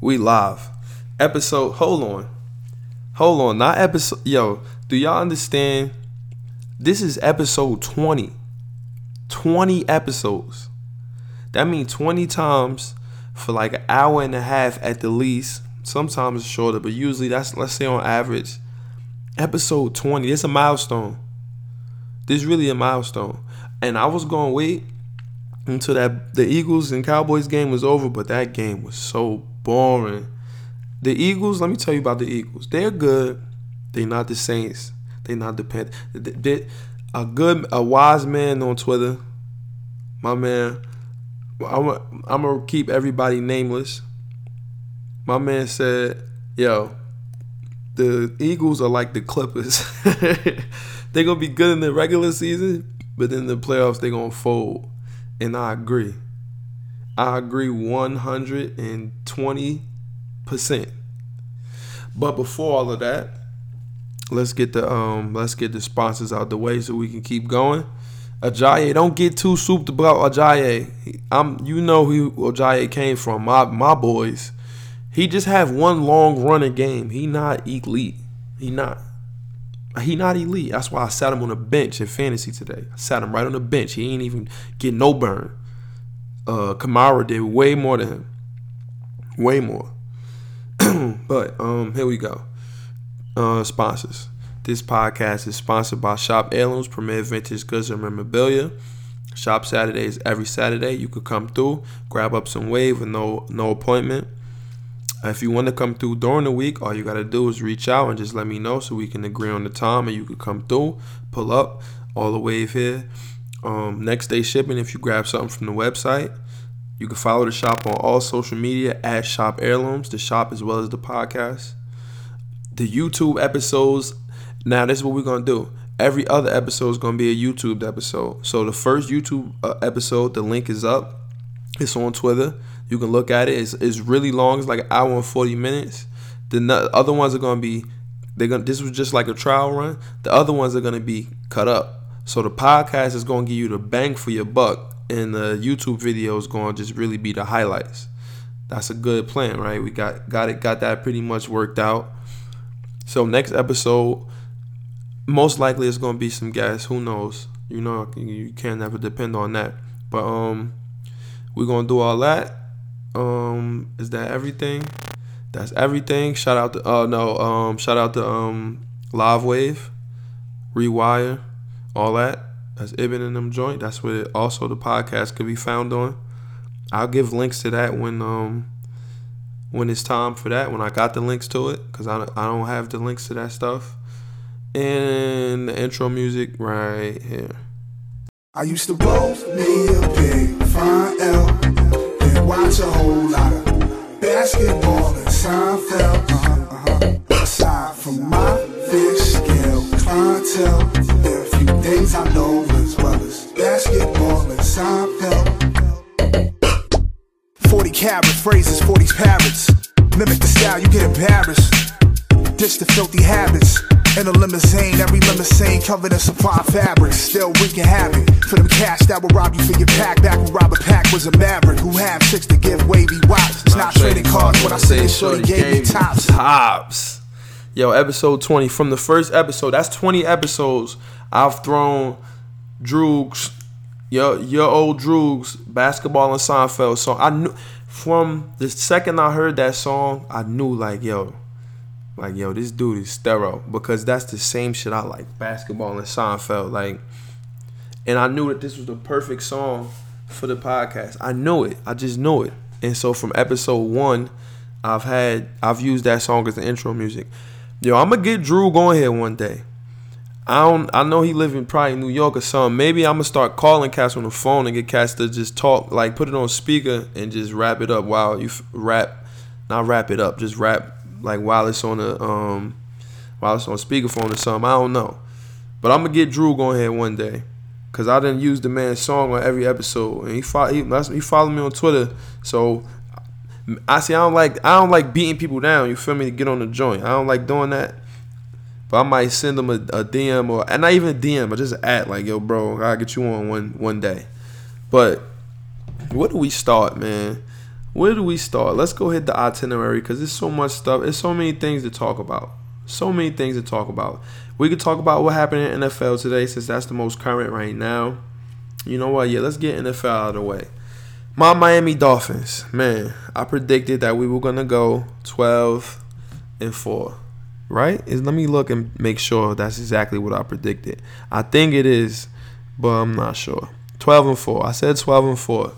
We live. Episode, hold on, not episode, yo, do y'all understand? This is episode 20. 20 episodes. That means 20 times for like an hour and a half at the least. Sometimes it's shorter, but usually that's, let's say on average, episode 20. It's a milestone. This is really a milestone. And I was going to wait until that the Eagles and Cowboys game was over, but that game was so boring. The Eagles, let me tell you about the Eagles. They're good. They're not the Saints. They're not the Panthers. A wise man on Twitter, my man, I'm going to keep everybody nameless. My man said, yo, the Eagles are like the Clippers. They're going to be good in the regular season, but in the playoffs, they're going to fold. And I agree. I agree 120%. But before all of that, let's get the sponsors out the way so we can keep going. Ajayi, don't get too souped about Ajayi. You know who Ajayi came from. My boys. He just have one long running game. He not elite. He not elite. That's why I sat him on the bench in fantasy today. I sat him right on the bench. He ain't even get no burn. Kamara did way more than him. Way more. But here we go. Sponsors. This podcast is sponsored by Shop Heirlooms, Premier Vintage Goods and Memorabilia. Shop Saturdays every Saturday. You could come through, grab up some wave with no appointment. If you want to come through during the week, all you got to do is reach out and just let me know so we can agree on the time and you could come through, pull up, all the wave here. Next day shipping if you grab something from the website. You can follow the shop on all social media at Shop Heirlooms, the shop as well as the podcast. The YouTube episodes, now this is what we're going to do. Every other episode is going to be a YouTube episode. So the first YouTube episode, the link is up. It's on Twitter. You can look at it. It's really long. It's like an hour and 40 minutes. The other ones are going to be, this was just like a trial run. The other ones are going to be cut up. So the podcast is going to give you the bang for your buck. And the YouTube video is going to just really be the highlights. That's a good plan, right? We got that pretty much worked out. So next episode, most likely it's going to be some guests. Who knows? You know, you can't ever depend on that. But we're going to do all that. Is that everything? That's everything. Shout out to Live Wave, Rewire, all that. That's Ibn and them joint. That's where also the podcast could be found on. I'll give links to that when it's time for that, when I got the links to it, because I don't have the links to that stuff. And the intro music right here. I used to roll me a big fine L and watch a whole lot of basketball and Seinfeld. Aside from my fish scale clientele, there are a few things I know as well as basketball and Seinfeld. 40 carats, phrases, 40s parrots. Mimic the style, you get embarrassed. Ditch the filthy habits. In a limousine, every limousine covered in supply fabric. Still wreaking havoc for them cash that will rob you for your pack. Back when Robert Pack was a maverick who had six to give wavy wops. It's not trading cards when I say they shorty gave me tops. Yo, episode 20 from the first episode. That's 20 episodes. I've thrown Droogs. Your old Droogs, Basketball and Seinfeld song. I knew from the second I heard that song, I knew like yo, this dude is thorough because that's the same shit I like, Basketball and Seinfeld. Like, and I knew that this was the perfect song for the podcast. I knew it. I just knew it. And so from episode 1, I've used that song as the intro music. Yo, I'm gonna get Droog on here one day. I know he live in probably New York or something. Maybe I'm going to start calling cats on the phone and get cats to just talk, like put it on speaker and just wrap it up while you wrap like while it's on the while it's on speakerphone or something. I don't know. But I'm going to get Droog on here one day because I didn't use the man's song on every episode. And he followed me on Twitter. So I see I don't like beating people down, you feel me, to get on the joint. I don't like doing that. But I might send them a DM or not even a DM, but just an at like, yo, bro, I gotta get you on one day. But where do we start, man? Where do we start? Let's go hit the itinerary, because there's so much stuff. There's so many things to talk about. So many things to talk about. We could talk about what happened in NFL today, since that's the most current right now. You know what? Yeah, let's get NFL out of the way. My Miami Dolphins. Man, I predicted that we were going to go 12-4. Right? Let me look and make sure that's exactly what I predicted. I think it is, but I'm not sure. 12-4. I said 12-4.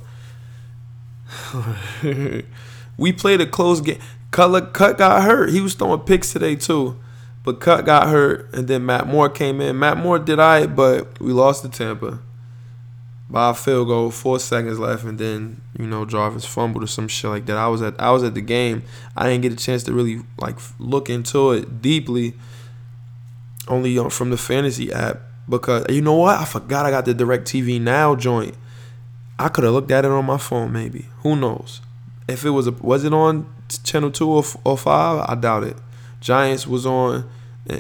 We played a close game. Cut got hurt. He was throwing picks today too, but Cut got hurt, and then Matt Moore came in. Matt Moore did all right, but we lost to Tampa by a field goal, 4 seconds left, and then, you know, Jarvis fumbled or some shit like that. I was at the game. I didn't get a chance to really like look into it deeply, only from the fantasy app, because you know what? I forgot I got the DirecTV Now joint. I could have looked at it on my phone, maybe. Who knows? If it was it on Channel 2 or 5? I doubt it. Giants was on.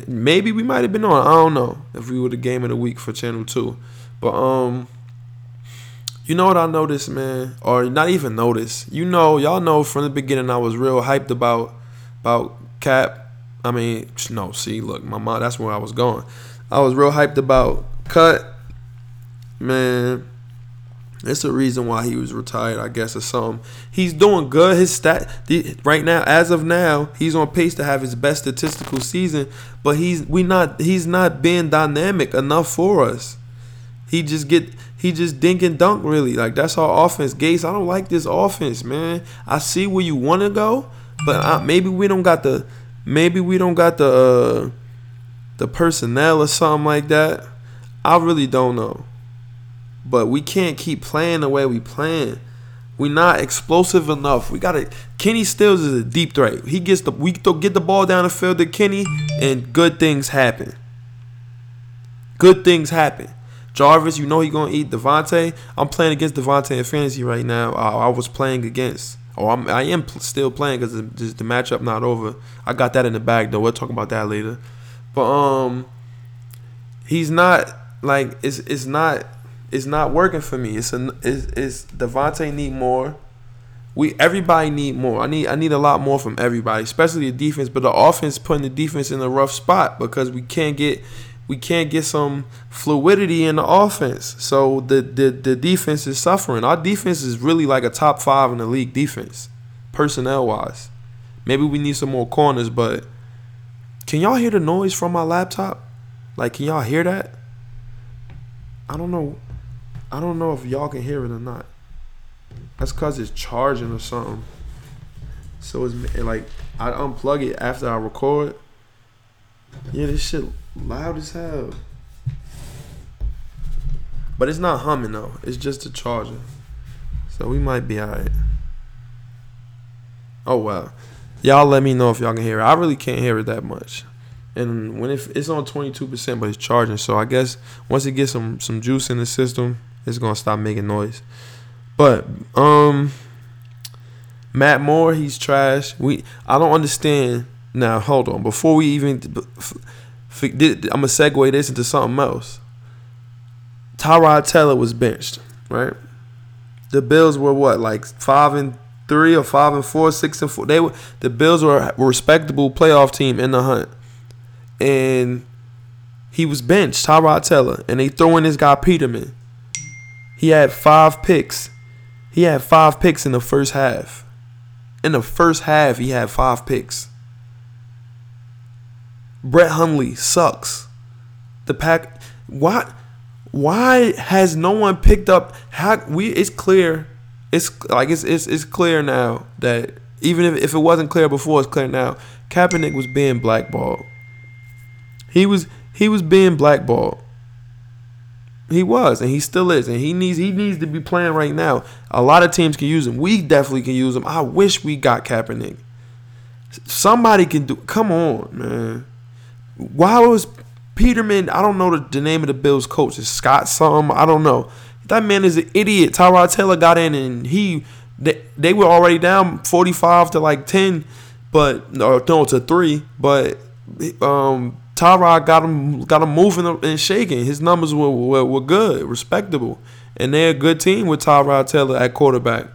Maybe we might have been on. I don't know if we were the game of the week for Channel 2. But, you know what I noticed, man? Or not even noticed. You know, y'all know from the beginning I was real hyped about Cap. I mean, no, see, look, my mom, that's where I was going. I was real hyped about Cut. Man. It's the reason why he was retired, I guess, or something. He's doing good. His right now, as of now, he's on pace to have his best statistical season. But he's not being dynamic enough for us. He just dink and dunk, really. Like, that's our offense, Gates. I don't like this offense, man. I see where you want to go, but maybe we don't got the personnel or something like that. I really don't know. But we can't keep playing the way we playing. We're not explosive enough. We gotta. Kenny Stills is a deep threat. He gets the. We get the ball down the field to Kenny, and good things happen. Good things happen. Jarvis, you know he gonna eat Devontae. I'm playing against Devontae in fantasy right now. I was playing against. I am still playing, because the matchup not over. I got that in the bag though. We'll talk about that later. But he's not like it's not. It's not working for me. It's Devontae need more. Everybody need more. I need a lot more from everybody, especially the defense. But the offense putting the defense in a rough spot, because we can't get some fluidity in the offense. So the defense is suffering. Our defense is really like a top 5 in the league defense, personnel wise. Maybe we need some more corners. But can y'all hear the noise from my laptop? Like, can y'all hear that? I don't know if y'all can hear it or not. That's because it's charging or something. So it's like, I unplug it after I record. Yeah, this shit loud as hell. But it's not humming though. It's just the charger. So we might be all right. Oh, well. Y'all let me know if y'all can hear it. I really can't hear it that much. And when it's on 22%, but it's charging, so I guess once it gets some juice in the system, it's gonna stop making noise. But Matt Moore, he's trash. I don't understand. Now hold on, before we even, I'm gonna segue this into something else. Tyrod Taylor was benched, right? The Bills were what, like 5-3 or 5-4, 6-4. The Bills were a respectable playoff team in the hunt. And he was benched, Tyrod Taylor. And they throw in this guy, Peterman. He had 5 picks. He had 5 picks in the first half. In the first half, he had 5 picks. Brett Hundley sucks. The pack. Why has no one picked up? It's clear. It's clear now that, even if it wasn't clear before, it's clear now. Kaepernick was being blackballed. He was being blackballed. He was, and he still is, and he needs to be playing right now. A lot of teams can use him. We definitely can use him. I wish we got Kaepernick. Somebody can do. Come on, man. Why was Peterman? I don't know the name of the Bills' coach. Is Scott something? I don't know. That man is an idiot. Tyrod Taylor got in, and they were already down 45 to like 10, to 3, but Tyrod got him moving and shaking. His numbers were good, respectable. And they're a good team with Tyrod Taylor at quarterback.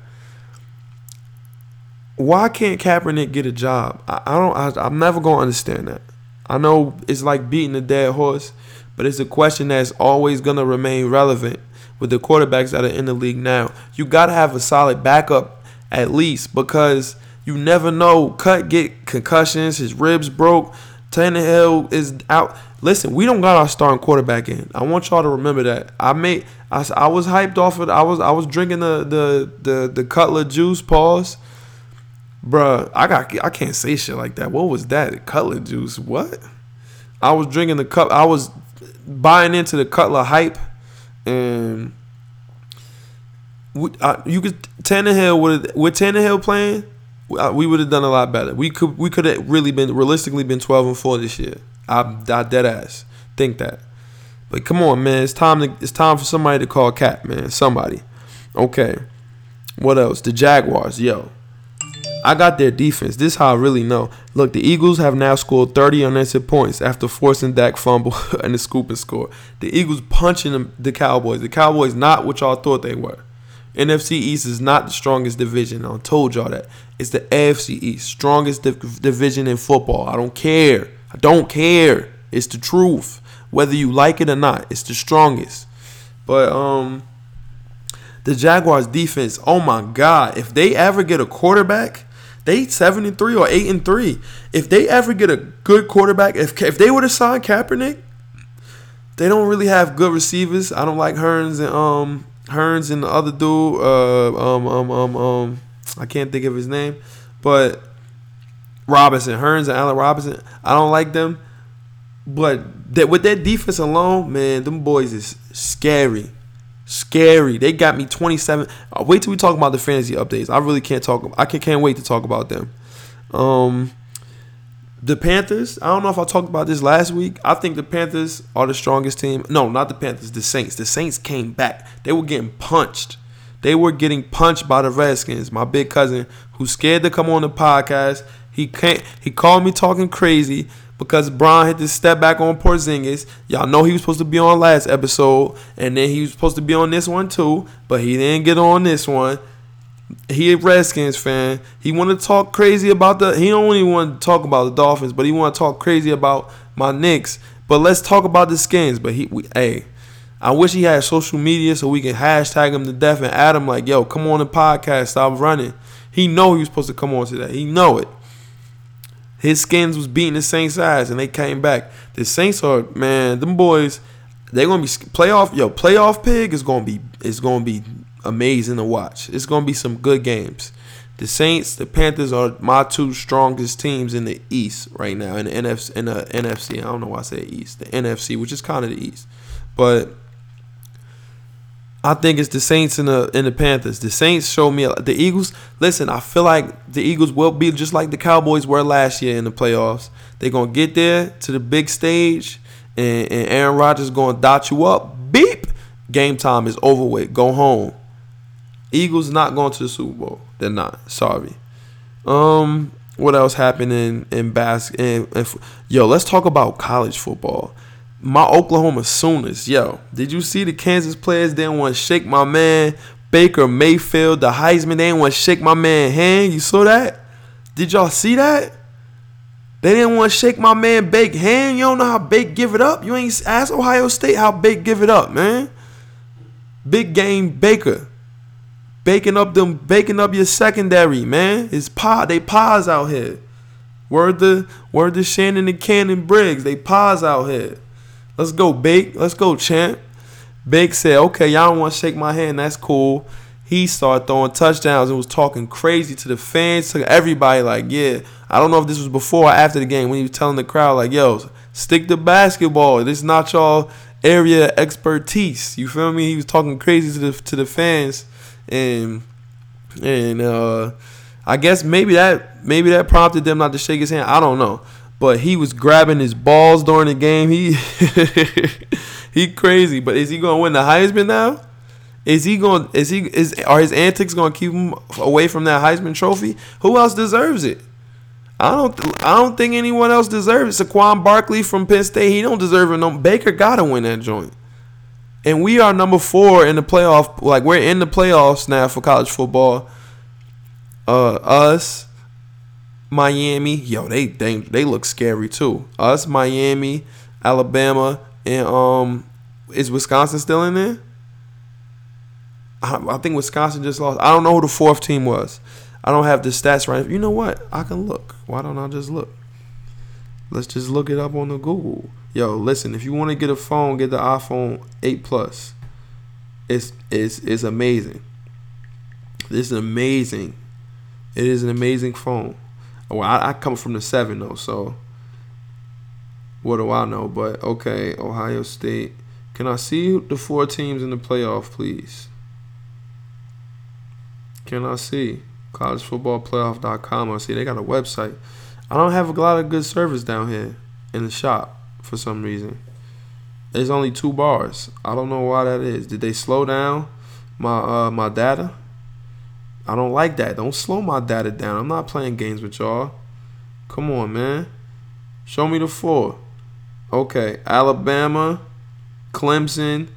Why can't Kaepernick get a job? I'm never gonna understand that. I know it's like beating a dead horse, but it's a question that's always gonna remain relevant with the quarterbacks that are in the league now. You gotta have a solid backup at least, because you never know. Cut get concussions, his ribs broke. Tannehill is out. Listen, we don't got our starting quarterback in. I want y'all to remember that. I was hyped off of it. I was drinking the Cutler juice. Pause, bruh. I can't say shit like that. What was that? Cutler juice? What? I was drinking the cup. I was buying into the Cutler hype, and with Tannehill playing, we would have done a lot better. We could have really realistically been 12-4 this year. I dead ass think that. But come on, man, it's time for somebody to call Cap, man. Somebody. Okay. What else? The Jaguars, yo. I got their defense. This is how I really know. Look, the Eagles have now scored 30 unanswered points after forcing Dak fumble and the scoop and score. The Eagles punching the Cowboys. The Cowboys not what y'all thought they were. NFC East is not the strongest division. I told y'all that. It's the AFC East, strongest division in football. I don't care. It's the truth. Whether you like it or not, it's the strongest. But the Jaguars defense, oh my God. If they ever get a quarterback, they 7-3 or 8-3. If they ever get a good quarterback, if they were to sign Kaepernick, they don't really have good receivers. I don't like Hearns and the other dude, I can't think of his name, but Robinson, Hearns and Allen Robinson, I don't like them, but with that defense alone, man, them boys is scary, scary. They got me 27. Wait till we talk about the fantasy updates. I really can't talk. I can't wait to talk about them. The Panthers, I don't know if I talked about this last week. I think the Panthers are the strongest team. No, not the Panthers, the Saints. The Saints came back. They were getting punched. They were getting punched by the Redskins. My big cousin, who's scared to come on the podcast, he called me talking crazy because Brown had to step back on Porzingis. Y'all know he was supposed to be on last episode, and then he was supposed to be on this one too, but he didn't get on this one. He a Redskins fan. He want to talk crazy about he don't even want to talk about the Dolphins, but he want to talk crazy about my Knicks. But let's talk about the Skins. But I wish he had social media so we can hashtag him to death and add him like, yo, come on the podcast, stop running. He know he was supposed to come on today. He know it. His Skins was beating the Saints' ass, and they came back. The Saints are, man, them boys. They're gonna be playoff. Yo, playoff pig is gonna be. It's gonna be amazing to watch. It's going to be some good games. The Saints, the Panthers are my two strongest teams in the East right now. In the NFC. I don't know why I say East. The NFC, which is kind of the East. But I think it's the Saints and the Panthers. The Saints showed me the Eagles. Listen, I feel like the Eagles will be just like the Cowboys were last year in the playoffs. They're going to get there to the big stage, and Aaron Rodgers going to dot you up. Beep! Game time is over with. Go home. Eagles not going to the Super Bowl. They're not. Sorry. What else happened in basketball? Yo, let's talk about college football. My Oklahoma Sooners. Yo, did you see the Kansas players? They didn't want to shake my man Baker Mayfield, the Heisman. They didn't want to shake my man Hand. You saw that? Did y'all see that? They didn't want to shake my man Bake Hand. You don't know how Bake give it up. You ain't ask Ohio State how Bake give it up, man. Big game Baker. Baking up your secondary, man. It's they paws out here. Word to Shannon and Cannon Briggs. They paws out here. Let's go, Bake. Let's go, champ. Bake said, okay, y'all don't want to shake my hand. That's cool. He started throwing touchdowns and was talking crazy to the fans, to everybody. Like, yeah, I don't know if this was before or after the game when he was telling the crowd, like, yo, stick to basketball. This is not y'all area expertise. You feel me? He was talking crazy to the fans. And I guess maybe that prompted them not to shake his hand. I don't know, but he was grabbing his balls during the game. He crazy. But is he gonna win the Heisman now? Are his antics gonna keep him away from that Heisman Trophy? Who else deserves it? I don't think anyone else deserves it. Saquon Barkley from Penn State, he don't deserve it. No, Baker gotta win that joint. And we are number 4 in the playoff. Like, we're in the playoffs now for college football. Us, Miami, yo, they look scary too. Us, Miami, Alabama, and is Wisconsin still in there? I think Wisconsin just lost. I don't know who the fourth team was. I don't have the stats right. You know what? I can look. Why don't I just look? Let's just look it up on the Google. Yo, listen, if you want to get a phone, get the iPhone 8 Plus. It's amazing. This is amazing. It is an amazing phone. Well, I come from the 7, though, so what do I know? But, okay, Ohio State. Can I see the 4 teams in the playoff, please? Can I see? collegefootballplayoff.com. I see they got a website. I don't have a lot of good service down here in the shop for some reason. There's only 2 bars. I don't know why that is. Did they slow down my data? I don't like that. Don't slow my data down. I'm not playing games with y'all. Come on, man. Show me the 4. Okay, Alabama, Clemson,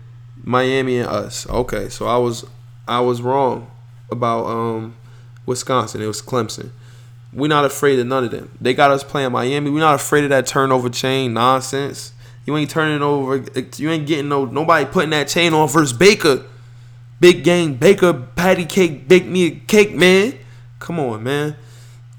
Miami, and us. Okay, so I was wrong about Wisconsin. It was Clemson. We're not afraid of none of them. They got us playing Miami. We're not afraid of that turnover chain nonsense. You ain't turning over. You ain't getting nobody putting that chain on versus Baker. Big game, Baker, patty cake, bake me a cake, man. Come on, man.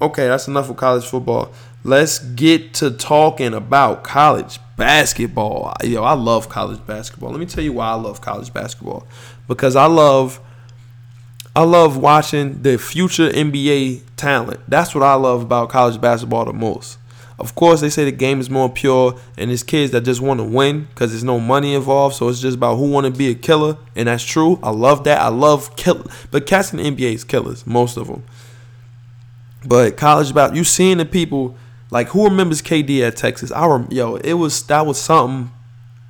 Okay, that's enough of college football. Let's get to talking about college basketball. Yo, I love college basketball. Let me tell you why I love college basketball. Because I love watching the future NBA talent. That's what I love about college basketball the most. Of course, they say the game is more pure, and it's kids that just want to win because there's no money involved, so it's just about who want to be a killer, and that's true. I love that. I love killer, but cats in the NBA is killers, most of them. But college basketball, you seeing the people, like, who remembers KD at Texas? That was something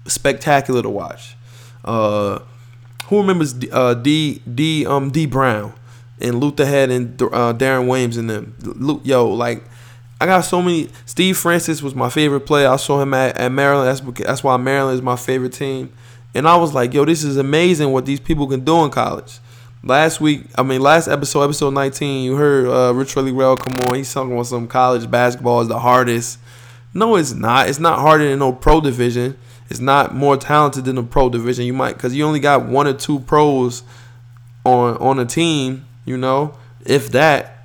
spectacular to watch. Who remembers D Brown and Luther Head and Darren Williams and them? I got so many. Steve Francis was my favorite player. I saw him at Maryland. That's why Maryland is my favorite team. And I was like, yo, this is amazing what these people can do in college. Last episode, episode 19, you heard Rich Rell come on. He's talking about some college basketball is the hardest. No, it's not. It's not harder than no pro division. It's not more talented than a pro division. You might, because you only got 1 or 2 pros on a team, you know, if that.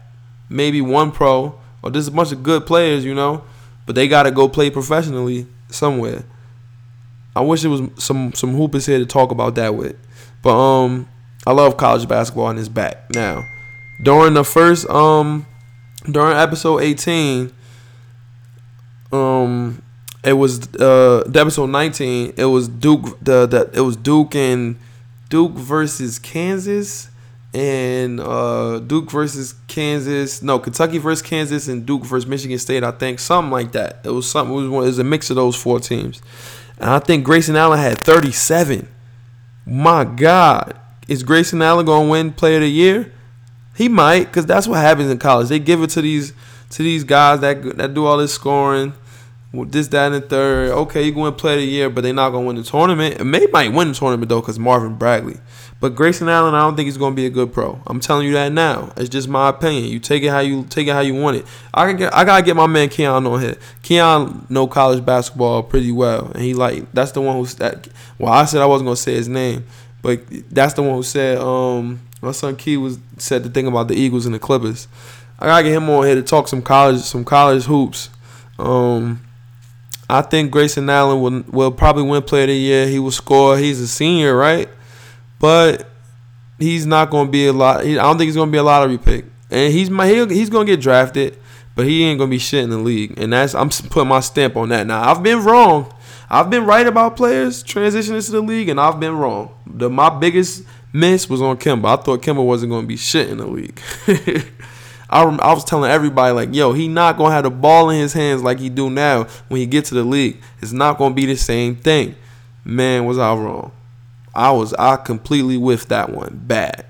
Maybe 1 pro. Or there's a bunch of good players, you know, but they got to go play professionally somewhere. I wish it was some hoopers here to talk about that with. But I love college basketball, and it's back. Now, during episode 18, it was episode 19. It was Duke. Duke versus Kansas, and Duke versus Kansas. No, Kentucky versus Kansas, and Duke versus Michigan State. I think something like that. It was a mix of those 4 teams, and I think Grayson Allen had 37. My God, is Grayson Allen gonna win Player of the Year? He might, cause that's what happens in college. They give it to these guys that do all this scoring. This, that, and the third. Okay, you're going to play the year, but they're not going to win the tournament. And they might win the tournament, though, because Marvin Bagley. But Grayson Allen, I don't think he's going to be a good pro. I'm telling you that now. It's just my opinion. You take it how you want it. I got to get my man Keon on here. Keon know college basketball pretty well. And he that's the one well, I said I wasn't going to say his name. But that's the one who said, my son Key said the thing about the Eagles and the Clippers. I got to get him on here to talk some college hoops. I think Grayson Allen will probably win Player of the Year. He will score. He's a senior, right? But he's not going to be I don't think he's going to be a lottery pick. And he's going to get drafted, but he ain't going to be shit in the league. And I'm putting my stamp on that. Now, I've been wrong. I've been right about players transitioning to the league, and I've been wrong. My biggest miss was on Kemba. I thought Kemba wasn't going to be shit in the league. I was telling everybody, he not going to have the ball in his hands like he do now when he get to the league. It's not going to be the same thing. Man, was I wrong. I completely whiffed that one. Bad.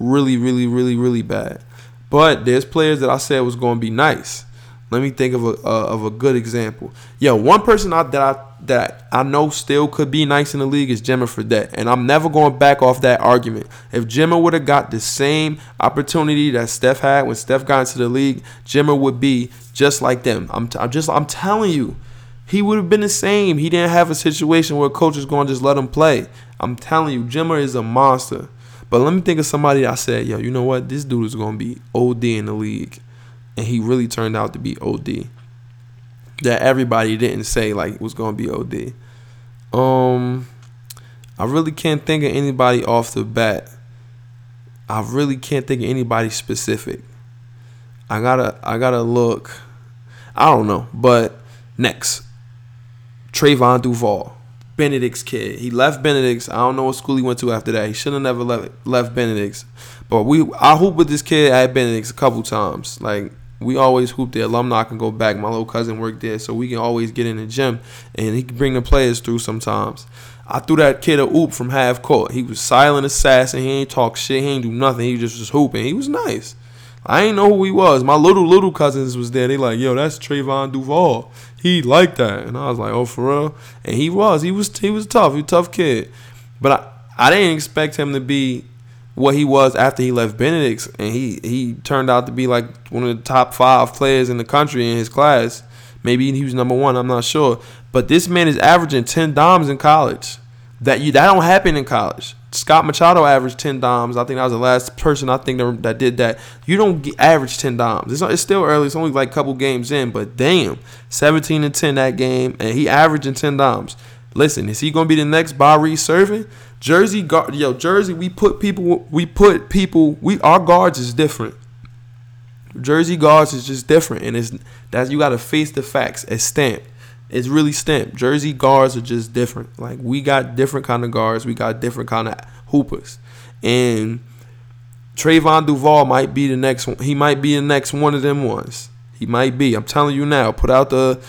Really, really, really, really bad. But there's players that I said was going to be nice. Let me think of a good example. Yeah, one person that I know still could be nice in the league is Jimmer Fredette, and I'm never going back off that argument. If Jimmer would have got the same opportunity that Steph had when Steph got into the league, Jimmer would be just like them. I'm telling you, he would have been the same. He didn't have a situation where a coach is going to just let him play. I'm telling you, Jimmer is a monster. But let me think of somebody that I said, yo, you know what? This dude is going to be OD in the league. And he really turned out to be OD. That everybody didn't say, like, was going to be OD. I really can't think of anybody off the bat. I really can't think of anybody specific. I gotta look. I don't know. But next, Trayvon Duval. Benedict's kid. He left Benedict's. I don't know what school he went to after that. He should have never left Benedict's. But I hooped with this kid at Benedict's a couple times. Like, we always hoop there. Alumni can go back. My little cousin worked there, so we can always get in the gym, and he can bring the players through sometimes. I threw that kid a oop from half court. He was silent assassin. He ain't talk shit. He ain't do nothing. He just was hooping. He was nice. I ain't know who he was. My little cousins was there. They like, yo, that's Trayvon Duval. He liked that. And I was like, oh, for real? And he was tough. He was a tough kid. But I didn't expect him to be what he was after he left Benedict's. And he turned out to be like one of the top 5 players in the country in his class. Maybe he was number 1. I'm not sure. But this man is averaging 10 dimes in college. That don't happen in college. Scott Machado averaged 10 dimes. I think that was the last person that did that. You don't average 10 dimes. It's still early. It's only like a couple games in, but damn, 17-10 that game, and he averaging 10 dimes. Listen, is he gonna be the next Byree Irving? Jersey, our guards is different. Jersey guards is just different, and it's that you gotta face the facts. It's stamped. It's really stamped. Jersey guards are just different. Like, we got different kind of guards. We got different kind of hoopers. And Trayvon Duval might be the next one. He might be the next one of them ones. He might be. I'm telling you now. Put out the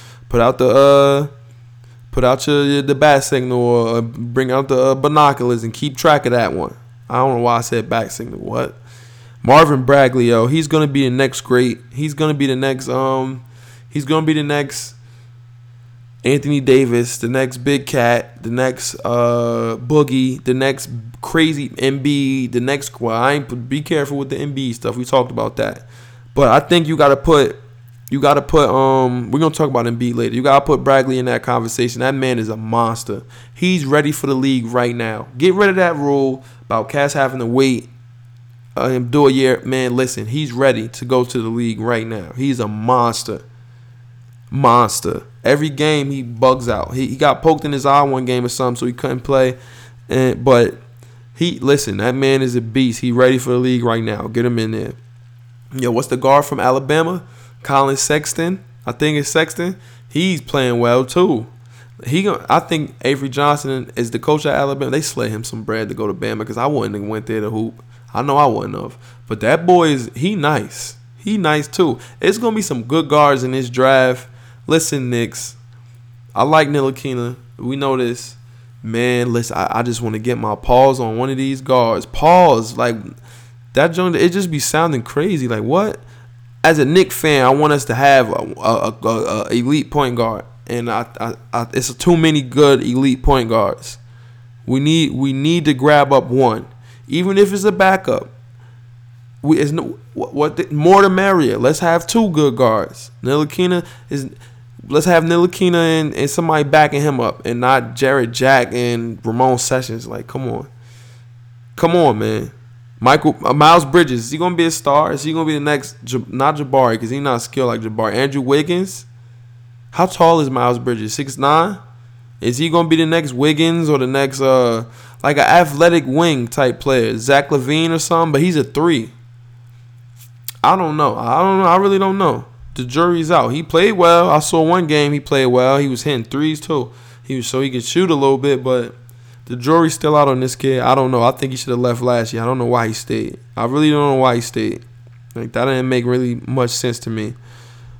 bat signal, or bring out the binoculars and keep track of that one. I don't know why I said bat signal. What? Marvin Bagley, yo, he's gonna be the next great. He's gonna be the next. He's gonna be the next Anthony Davis, the next Big Cat, the next Boogie, the next crazy Embiid, the next. Well, be careful with the Embiid stuff. We talked about that, but I think you gotta put. We're gonna talk about Embiid later. You gotta put Bagley in that conversation. That man is a monster. He's ready for the league right now. Get rid of that rule about cats having to wait and do a year. Man, listen, he's ready to go to the league right now. He's a monster. Monster. Every game he bugs out. He got poked in his eye one game or something, so he couldn't play. But that man is a beast. He ready for the league right now. Get him in there. Yo, what's the guard from Alabama? Colin Sexton. I think it's Sexton. He's playing well too. I think Avery Johnson is the coach at Alabama. They slay him some bread to go to Bama, because I wouldn't have went there to hoop. I know I wouldn't have. But that boy he nice. He nice too. It's gonna be some good guards in this draft. Listen, Knicks, I like Ntilikina. We know this. Man, listen, I just want to get my paws on one of these guards. Paws, like, that joint, it just be sounding crazy. Like, what? As a Knicks fan, I want us to have a elite point guard. And it's too many good elite point guards. We need to grab up one. Even if it's a backup. More to Marriott. Let's have 2 good guards. Ntilikina is... Let's have Ntilikina and somebody backing him up, and not Jarrett Jack and Ramon Sessions. Like, come on. Come on, man. Miles Bridges, is he going to be a star? Is he going to be the next... Not Jabari, because he's not skilled like Jabari. Andrew Wiggins? How tall is Miles Bridges? 6'9"? Is he going to be the next Wiggins or the next... like an athletic wing type player? Zach LaVine or something, but he's a 3. I don't know. I really don't know. The jury's out. He played well. I saw one game he played well. He was hitting 3s too. So he could shoot a little bit, but the jury's still out on this kid. I don't know. I think he should have left last year. I don't know why he stayed. I really don't know why he stayed. Like, that didn't make really much sense to me.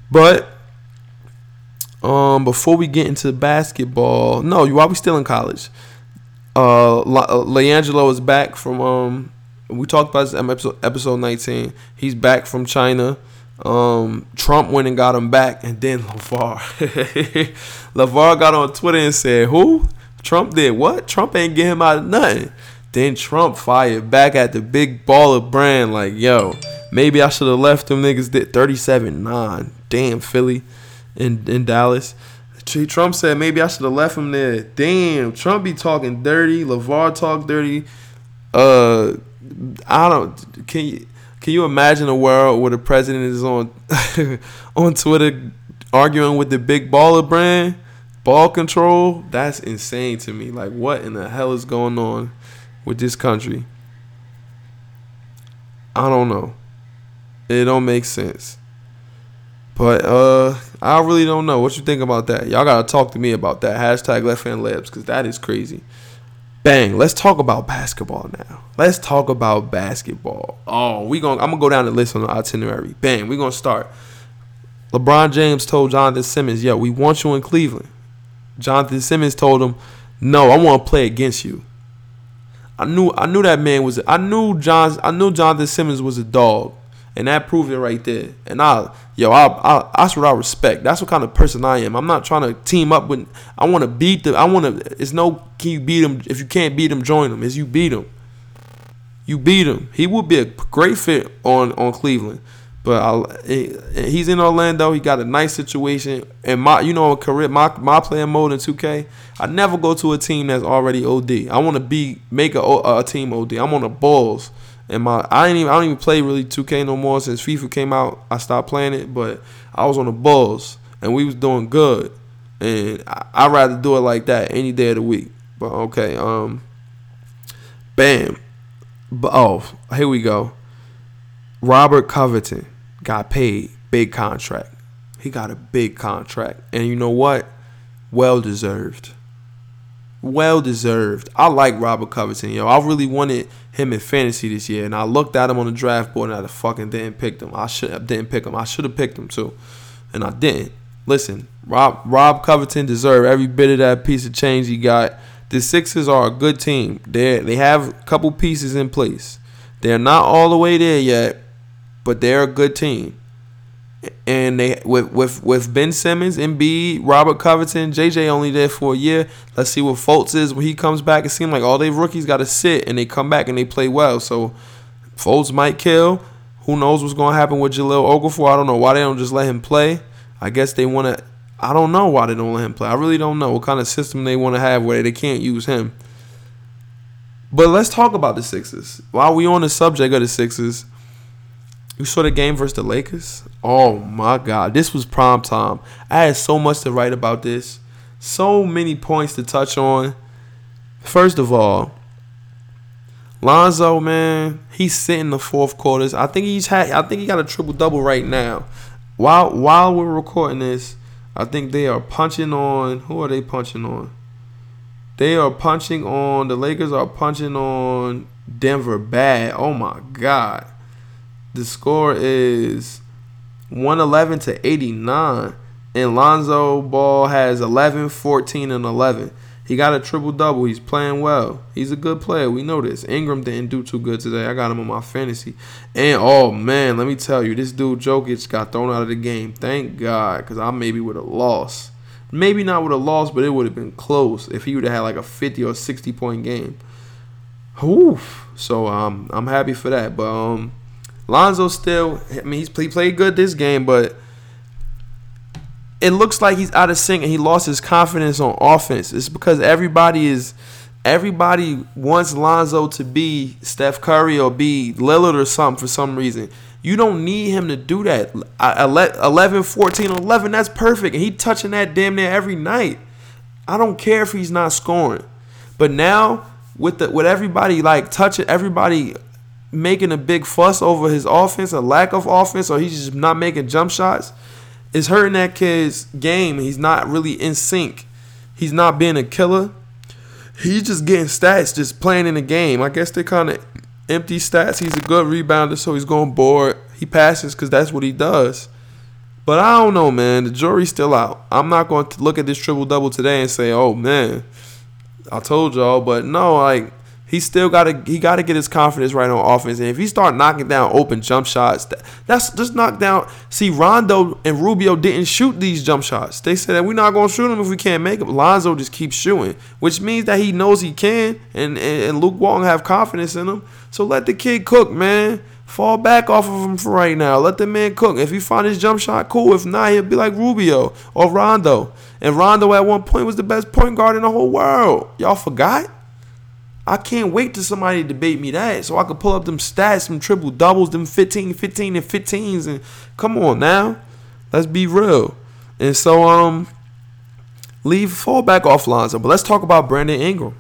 But before we get into basketball, no, while we still in college, LaAngelo is back from. We talked about this in episode 19. He's back from China. Trump went and got him back, and then LaVar. LaVar got on Twitter and said, who? Trump did what? Trump ain't get him out of nothing. Then Trump fired back at the big baller brand like, yo, maybe I should have left them niggas. Did 37-9. Damn, Philly in Dallas. Trump said, maybe I should have left him there. Damn, Trump be talking dirty. LaVar talk dirty. I don't... Can you imagine a world where the president is on on Twitter arguing with the big baller brand? Ball control? That's insane to me. Like, what in the hell is going on with this country? I don't know. It don't make sense. But I really don't know. What you think about that? Y'all got to talk to me about that. Hashtag Left Hand Labs, because that is crazy. Bang. Let's talk about basketball now. Let's talk about basketball. Oh, I'm going to go down the list on the itinerary. Bang. We're going to start. LeBron James told Jonathan Simmons, yo, we want you in Cleveland. Jonathan Simmons told him, no, I want to play against you. I knew that man was... I knew Jonathan Simmons was a dog. And that proved it right there. And that's what I respect. That's what kind of person I am. I'm not trying to team up with. I want to beat them. It's no, can you beat them? If you can't beat them, join them. It's you beat them. You beat him. He would be a great fit on Cleveland. But he's in Orlando. He got a nice situation. And my playing mode in 2K, I never go to a team that's already OD. I want to make a team OD. I'm on the balls. And I don't even play really 2K no more since FIFA came out. I stopped playing it, but I was on the Bulls and we was doing good, and I'd rather do it like that any day of the week. But okay, bam, but oh, here we go. Robert Covington got paid big contract. He got a big contract, and you know what? Well deserved. Well deserved. I like Robert Covington, yo. I really wanted him in fantasy this year, and I looked at him on the draft board, and I fucking didn't pick him. I should have picked him too, and I didn't. Listen, Rob Covington deserved every bit of that piece of change he got. The Sixers are a good team. They have a couple pieces in place. They're not all the way there yet, but they're a good team. And they with Ben Simmons, Embiid, Robert Covington, JJ only there for a year. Let's see what Fultz is when he comes back. It seems like all they rookies got to sit, and they come back and they play well. So Fultz might kill. Who knows what's gonna happen with Jahlil Okafor? I don't know why they don't just let him play. I guess they want to. I don't know why they don't let him play. I really don't know what kind of system they want to have where they can't use him. But let's talk about the Sixers. While we on the subject of the Sixers. You saw the game versus the Lakers? Oh, my God. This was prime time. I had so much to write about this. So many points to touch on. First of all, Lonzo, man, he's sitting the fourth quarters. I think he got a triple-double right now. While we're recording this, I think they are punching on. Who are they punching on? They are punching on. The Lakers are punching on Denver bad. Oh, my God. The score is 111-89, and Lonzo Ball has 11, 14, and 11. He got a triple-double. He's playing well. He's a good player. We know this. Ingram didn't do too good today. I got him on my fantasy. And, oh, man, let me tell you, this dude Jokic got thrown out of the game. Thank God, because I maybe would have lost. Maybe not would have lost, but it would have been close if he would have had like a 50 or 60-point game. Oof. So I'm happy for that, but – Lonzo still, I mean, he played good this game, but it looks like he's out of sync and he lost his confidence on offense. It's because everybody wants Lonzo to be Steph Curry or be Lillard or something for some reason. You don't need him to do that. 11, 14, 11, that's perfect. And he touching that damn near every night. I don't care if he's not scoring. But now with everybody like touching, everybody making a big fuss over his offense, a lack of offense, or he's just not making jump shots, it's hurting that kid's game. He's not really in sync. He's not being a killer. He's just getting stats, just playing in the game. I guess they're kind of empty stats. He's a good rebounder, so he's going bored. He passes because that's what he does. But I don't know, man. The jury's still out. I'm not going to look at this triple-double today and say, oh, man, I told y'all. But no, like, He got to get his confidence right on offense. And if he start knocking down open jump shots, that's just knock down. See, Rondo and Rubio didn't shoot these jump shots. They said that we're not going to shoot them if we can't make them. Lonzo just keeps shooting, which means that he knows he can, and Luke Walton have confidence in him. So let the kid cook, man. Fall back off of him for right now. Let the man cook. If he find his jump shot, cool. If not, he'll be like Rubio or Rondo. And Rondo at one point was the best point guard in the whole world. Y'all forgot? I can't wait till somebody debate me that so I can pull up them stats, them triple doubles, them 15, 15, and 15s. And come on now. Let's be real. And so, fall back off Lonzo. But let's talk about Brandon Ingram.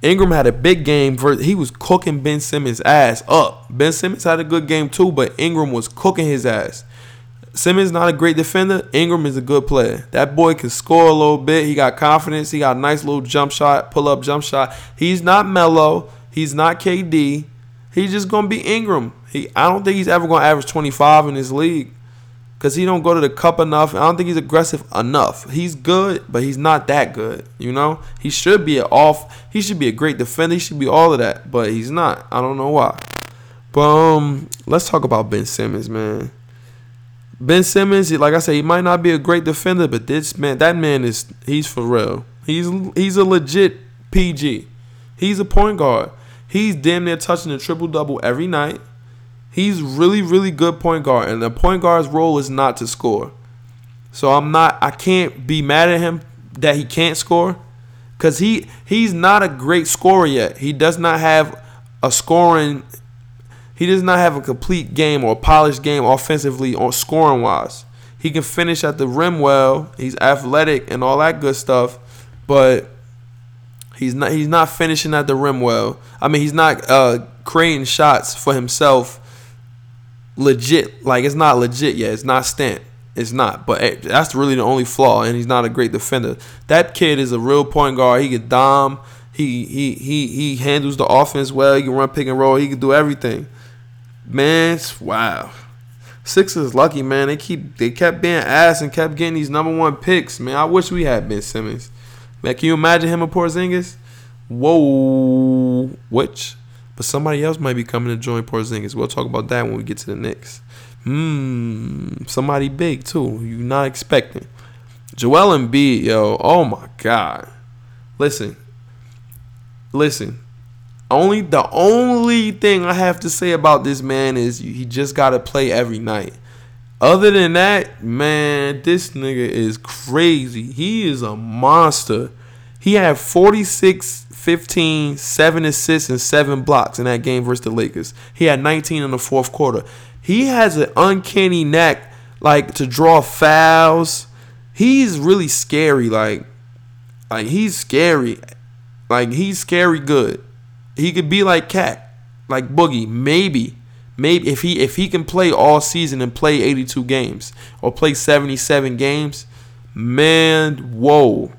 Ingram had a big game. He was cooking Ben Simmons' ass up. Ben Simmons had a good game too, but Ingram was cooking his ass. Simmons not a great defender. Ingram is a good player. That boy can score a little bit. He got confidence. He got a nice little jump shot, pull-up jump shot. He's not Melo. He's not KD. He's just going to be Ingram. I don't think he's ever going to average 25 in this league because he don't go to the cup enough. I don't think he's aggressive enough. He's good, but he's not that good, you know? He should be he should be a great defender. He should be all of that, but he's not. I don't know why. But let's talk about Ben Simmons, man. Ben Simmons, like I said, he might not be a great defender, but that man is for real. He's a legit PG. He's a point guard. He's damn near touching a triple-double every night. He's really, really good point guard, and the point guard's role is not to score. So I can't be mad at him that he can't score because he's not a great scorer yet. He does not have a complete game or a polished game offensively or scoring-wise. He can finish at the rim well. He's athletic and all that good stuff, but he's not finishing at the rim well. I mean, he's not creating shots for himself legit. Like, it's not legit yet. It's not stamped. It's not. But hey, that's really the only flaw, and he's not a great defender. That kid is a real point guard. He can dom. He handles the offense well. He can run pick and roll. He can do everything. Man, wow. Sixers lucky, man. They kept being ass and kept getting these number one picks, man. I wish we had Ben Simmons. Man, can you imagine him and Porzingis? Whoa. Which? But somebody else might be coming to join Porzingis. We'll talk about that when we get to the Knicks. Somebody big, too. You're not expecting. Joel Embiid, yo. Oh, my God. Listen. The only thing I have to say about this man is he just got to play every night. Other than that, man, this nigga is crazy. He is a monster. He had 46, 15, 7 assists, and 7 blocks in that game versus the Lakers. He had 19 in the fourth quarter. He has an uncanny knack, like, to draw fouls. He's really scary. Like he's scary. Like, he's scary good. He could be like Cat, like Boogie, maybe if he can play all season and play 82 games or play 77 games, man, whoa.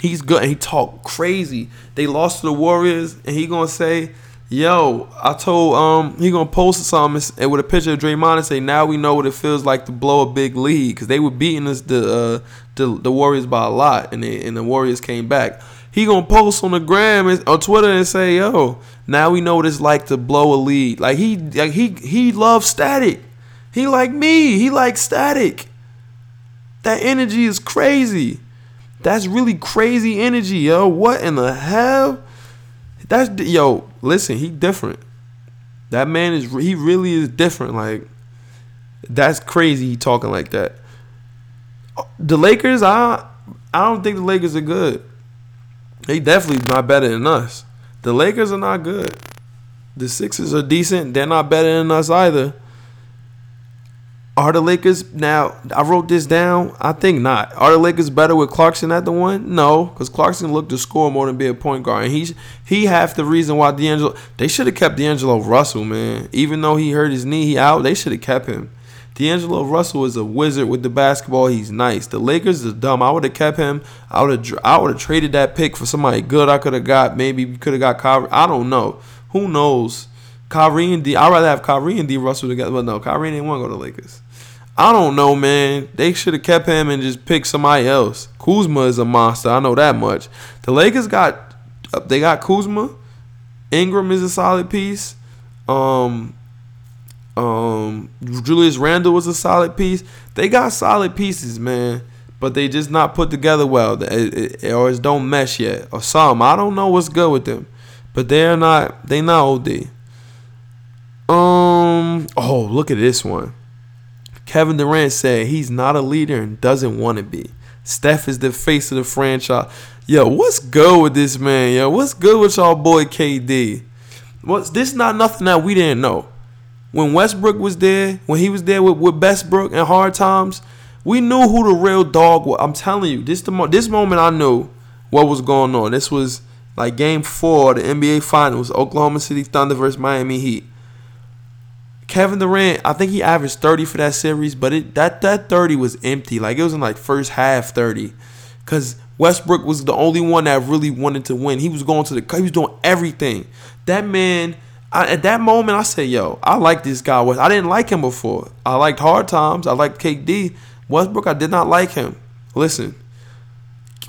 He's good. He talk crazy. They lost to the Warriors, and he gonna say, "Yo, I told he gonna post something and with a picture of Draymond and say, now we know what it feels like to blow a big lead because they were beating us the Warriors by a lot, and the Warriors came back." He going to post on the gram or Twitter and say, yo, now we know what it's like to blow a lead. Like, he loves static. He like me. He like static. That energy is crazy. That's really crazy energy, yo. What in the hell? Yo, listen, he different. That man he really is different. Like, that's crazy he talking like that. The Lakers, I don't think the Lakers are good. They definitely not better than us. The Lakers are not good. The Sixers are decent. They're not better than us either. Are the Lakers now? I wrote this down. I think not. Are the Lakers better with Clarkson at the one? No, because Clarkson looked to score more than be a point guard, and he half the reason why D'Angelo. They should have kept D'Angelo Russell, man. Even though he hurt his knee, he out. They should have kept him. D'Angelo Russell is a wizard with the basketball. He's nice. The Lakers is dumb. I would have kept him. I would have traded that pick for somebody good. I could have got Kyrie. I don't know. Who knows? I'd rather have Kyrie and D Russell together. But no, Kyrie didn't want to go to the Lakers. I don't know, man. They should have kept him and just picked somebody else. Kuzma is a monster. I know that much. The Lakers got They got Kuzma. Ingram is a solid piece. Julius Randle was a solid piece. They got solid pieces, man, but they just not put together well, or it don't mesh yet, or some. I don't know what's good with them, but they not OD. Oh, look at this one. Kevin Durant said he's not a leader and doesn't want to be. Steph is the face of the franchise. Yo, what's good with this man? Yo, what's good with y'all boy KD? This not nothing that we didn't know. When Westbrook was there, when he was there with Westbrook and Hard Times, we knew who the real dog was. I'm telling you, this moment I knew what was going on. This was like Game 4 of the NBA Finals, Oklahoma City Thunder versus Miami Heat. Kevin Durant, I think he averaged 30 for that series, but that 30 was empty. Like, it was in, like, first half 30. Because Westbrook was the only one that really wanted to win. He was going to the – he was doing everything. That man – at that moment, I said, yo, I like this guy. I didn't like him before. I liked Hard Times. I liked KD. Westbrook, I did not like him. Listen,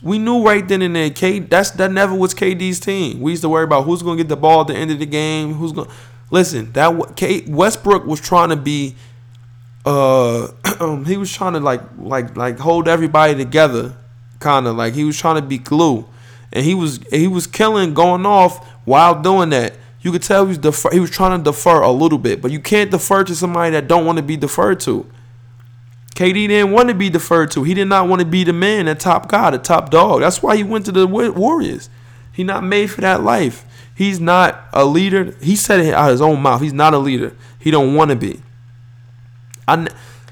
we knew right then and there, that never was KD's team. We used to worry about who's going to get the ball at the end of the game, who's going to – listen, Westbrook was trying to be, he was trying to like hold everybody together, kind of like he was trying to be glue, and he was killing, going off while doing that. You could tell he was trying to defer a little bit, but you can't defer to somebody that don't want to be deferred to. KD didn't want to be deferred to. He did not want to be the man, that top guy, the top dog. That's why he went to the Warriors. He not made for that life. He's not a leader. He said it out of his own mouth. He's not a leader. He don't want to be.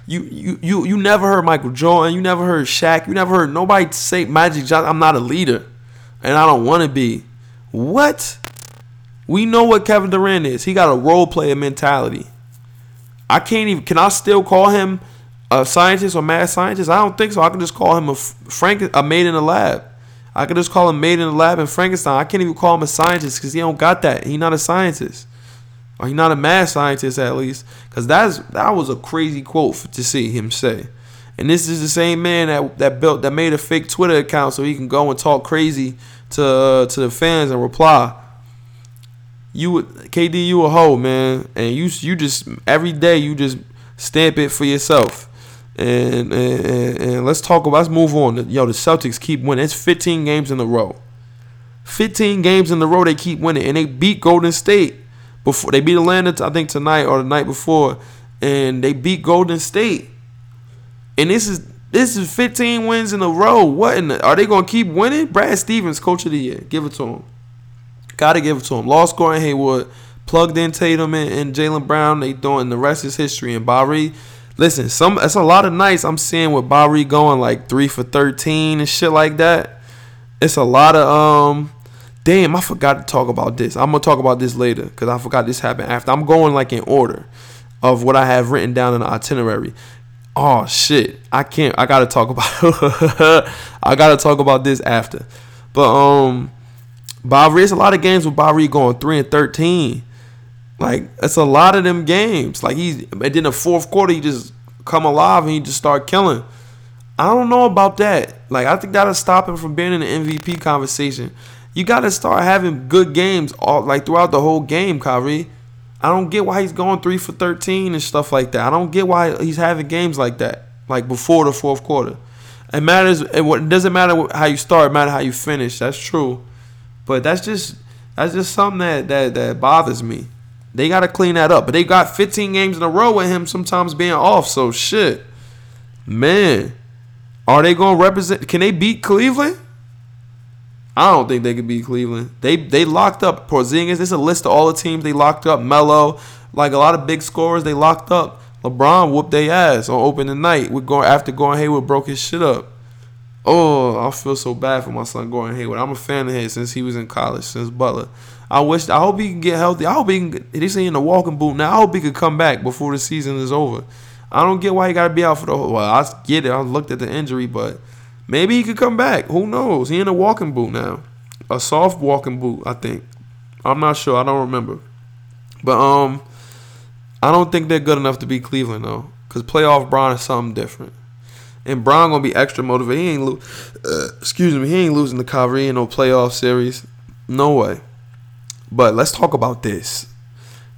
You never heard Michael Jordan. You never heard Shaq. You never heard nobody say Magic Johnson. I'm not a leader, and I don't want to be. What? We know what Kevin Durant is. He got a role player mentality. I can't even. Can I still call him a scientist or mad scientist? I don't think so. I can just call him a made in the lab. I could just call him Made in the Lab and Frankenstein. I can't even call him a scientist because he don't got that. He not a scientist. Or he not a mad scientist, at least. Because that was a crazy quote to see him say. And this is the same man that made a fake Twitter account so he can go and talk crazy to the fans and reply. KD, you a hoe, man. And you just, every day, you just stamp it for yourself. And let's move on. Yo, the Celtics keep winning. It's 15 games in a row. 15 games in a row they keep winning, and they beat Golden State before they beat Atlanta. I think tonight or the night before, and they beat Golden State. And this is 15 wins in a row. What in the, are they gonna keep winning? Brad Stevens, Coach of the Year, give it to him. Gotta give it to him. Law scoring Hayward, plugged in Tatum and Jaylen Brown. They doing the rest is history. And Barry. Listen, it's a lot of nights I'm seeing with Barry going like 3 for 13 and shit like that. It's a lot of damn, I forgot to talk about this. I'm gonna talk about this later because I forgot this happened after. I'm going like in order of what I have written down in the itinerary. Oh shit, I gotta talk about I gotta talk about this after. But Barry, it's a lot of games with Barry going 3 and 13. Like, it's a lot of them games. Like, and then the fourth quarter, he just come alive and he just start killing. I don't know about that. Like, I think that'll stop him from being in the MVP conversation. You got to start having good games throughout the whole game, Kyrie. I don't get why he's going 3 for 13 and stuff like that. I don't get why he's having games like that, like before the fourth quarter. It doesn't matter how you start. It matters how you finish. That's true. But that's just something that bothers me. They got to clean that up. But they got 15 games in a row with him sometimes being off. So, shit. Man. Are they going to represent? Can they beat Cleveland? I don't think they could beat Cleveland. They locked up Porzingis. There's a list of all the teams they locked up. Melo. Like, a lot of big scorers they locked up. LeBron whooped their ass on opening night. After Gordon Hayward broke his shit up. Oh, I feel so bad for my son Gordon Hayward. I'm a fan of his since he was in college, since Butler. I hope he can get healthy. I hope he's in the walking boot now. I hope he could come back before the season is over. I don't get why he got to be out for the whole. Well, I get it. I looked at the injury, but maybe he could come back. Who knows? He in a walking boot now, a soft walking boot, I think. I'm not sure. I don't remember. But I don't think they're good enough to beat Cleveland though, because playoff Bron is something different, and Bron gonna be extra motivated. He ain't losing to Kyrie in no playoff series. No way. But let's talk about this.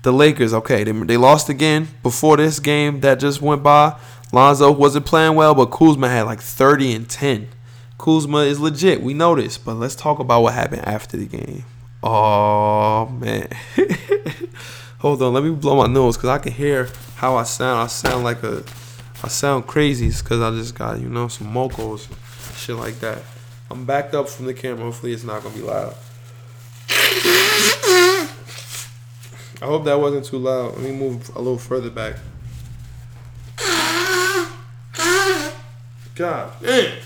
The Lakers, okay, they lost again before this game that just went by. Lonzo wasn't playing well, but Kuzma had like 30 and 10. Kuzma is legit. We know this. But let's talk about what happened after the game. Oh, man. Hold on. Let me blow my nose because I can hear how I sound. I sound crazy because I just got, you know, some mocos and shit like that. I'm backed up from the camera. Hopefully it's not going to be loud. I hope that wasn't too loud. Let me move a little further back. God damn.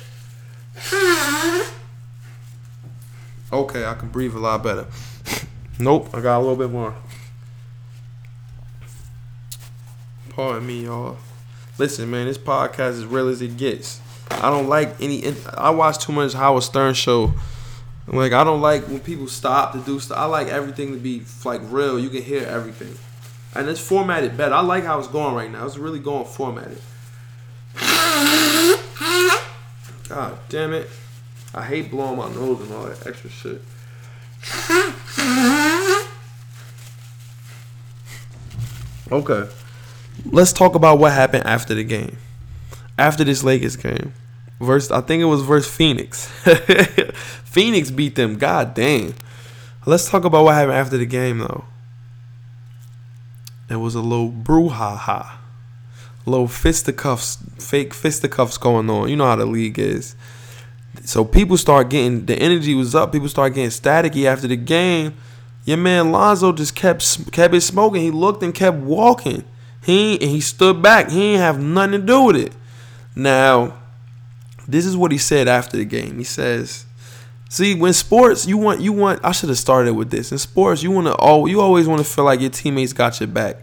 Okay, I can breathe a lot better. Nope, I got a little bit more. Pardon me, y'all. Listen, man, this podcast is real as it gets. I don't like I watch too much Howard Stern show. Like, I don't like when people stop to do stuff. I like everything to be, like, real. You can hear everything. And it's formatted better. I like how it's going right now. It's really going formatted. God damn it. I hate blowing my nose and all that extra shit. Okay. Let's talk about what happened after the game. After this Lakers game. I think it was versus Phoenix. Phoenix beat them. God damn. Let's talk about what happened after the game, though. It was a little brouhaha. Little fisticuffs. Fake fisticuffs going on. You know how the league is. So people start getting... The energy was up. People start getting staticky after the game. Your man Lonzo just kept it smoking. He looked and kept walking. He stood back. He didn't have nothing to do with it. Now... This is what he said after the game. He says, "See, when sports, you want. I should have started with this. In sports, you always want to feel like your teammates got your back.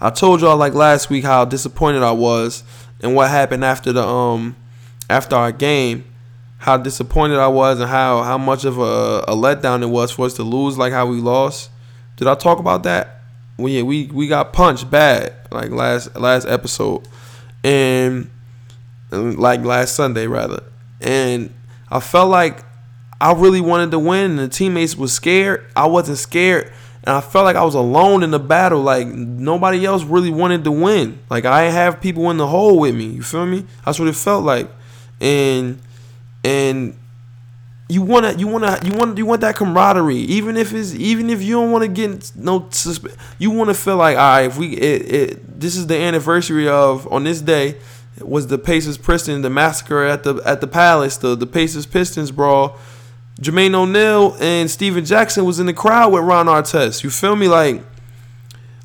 I told y'all like last week how disappointed I was and what happened after the after our game, how disappointed I was and how much of a letdown it was for us to lose, like how we lost. Did I talk about that? Well, yeah, we got punched bad like last episode and." Like last Sunday, rather. And I felt like I really wanted to win, and the teammates were scared. I wasn't scared, and I felt like I was alone in the battle. Like, nobody else really wanted to win. Like, I didn't have people in the hole with me. You feel me? That's what it felt like. And you want that camaraderie, even if you don't want to get you want to feel like, all right, if this is the anniversary of on this day. Was the Pacers Pistons the massacre at the Palace, the Pacers Pistons brawl. Jermaine O'Neal and Steven Jackson was in the crowd with Ron Artest. You feel me? Like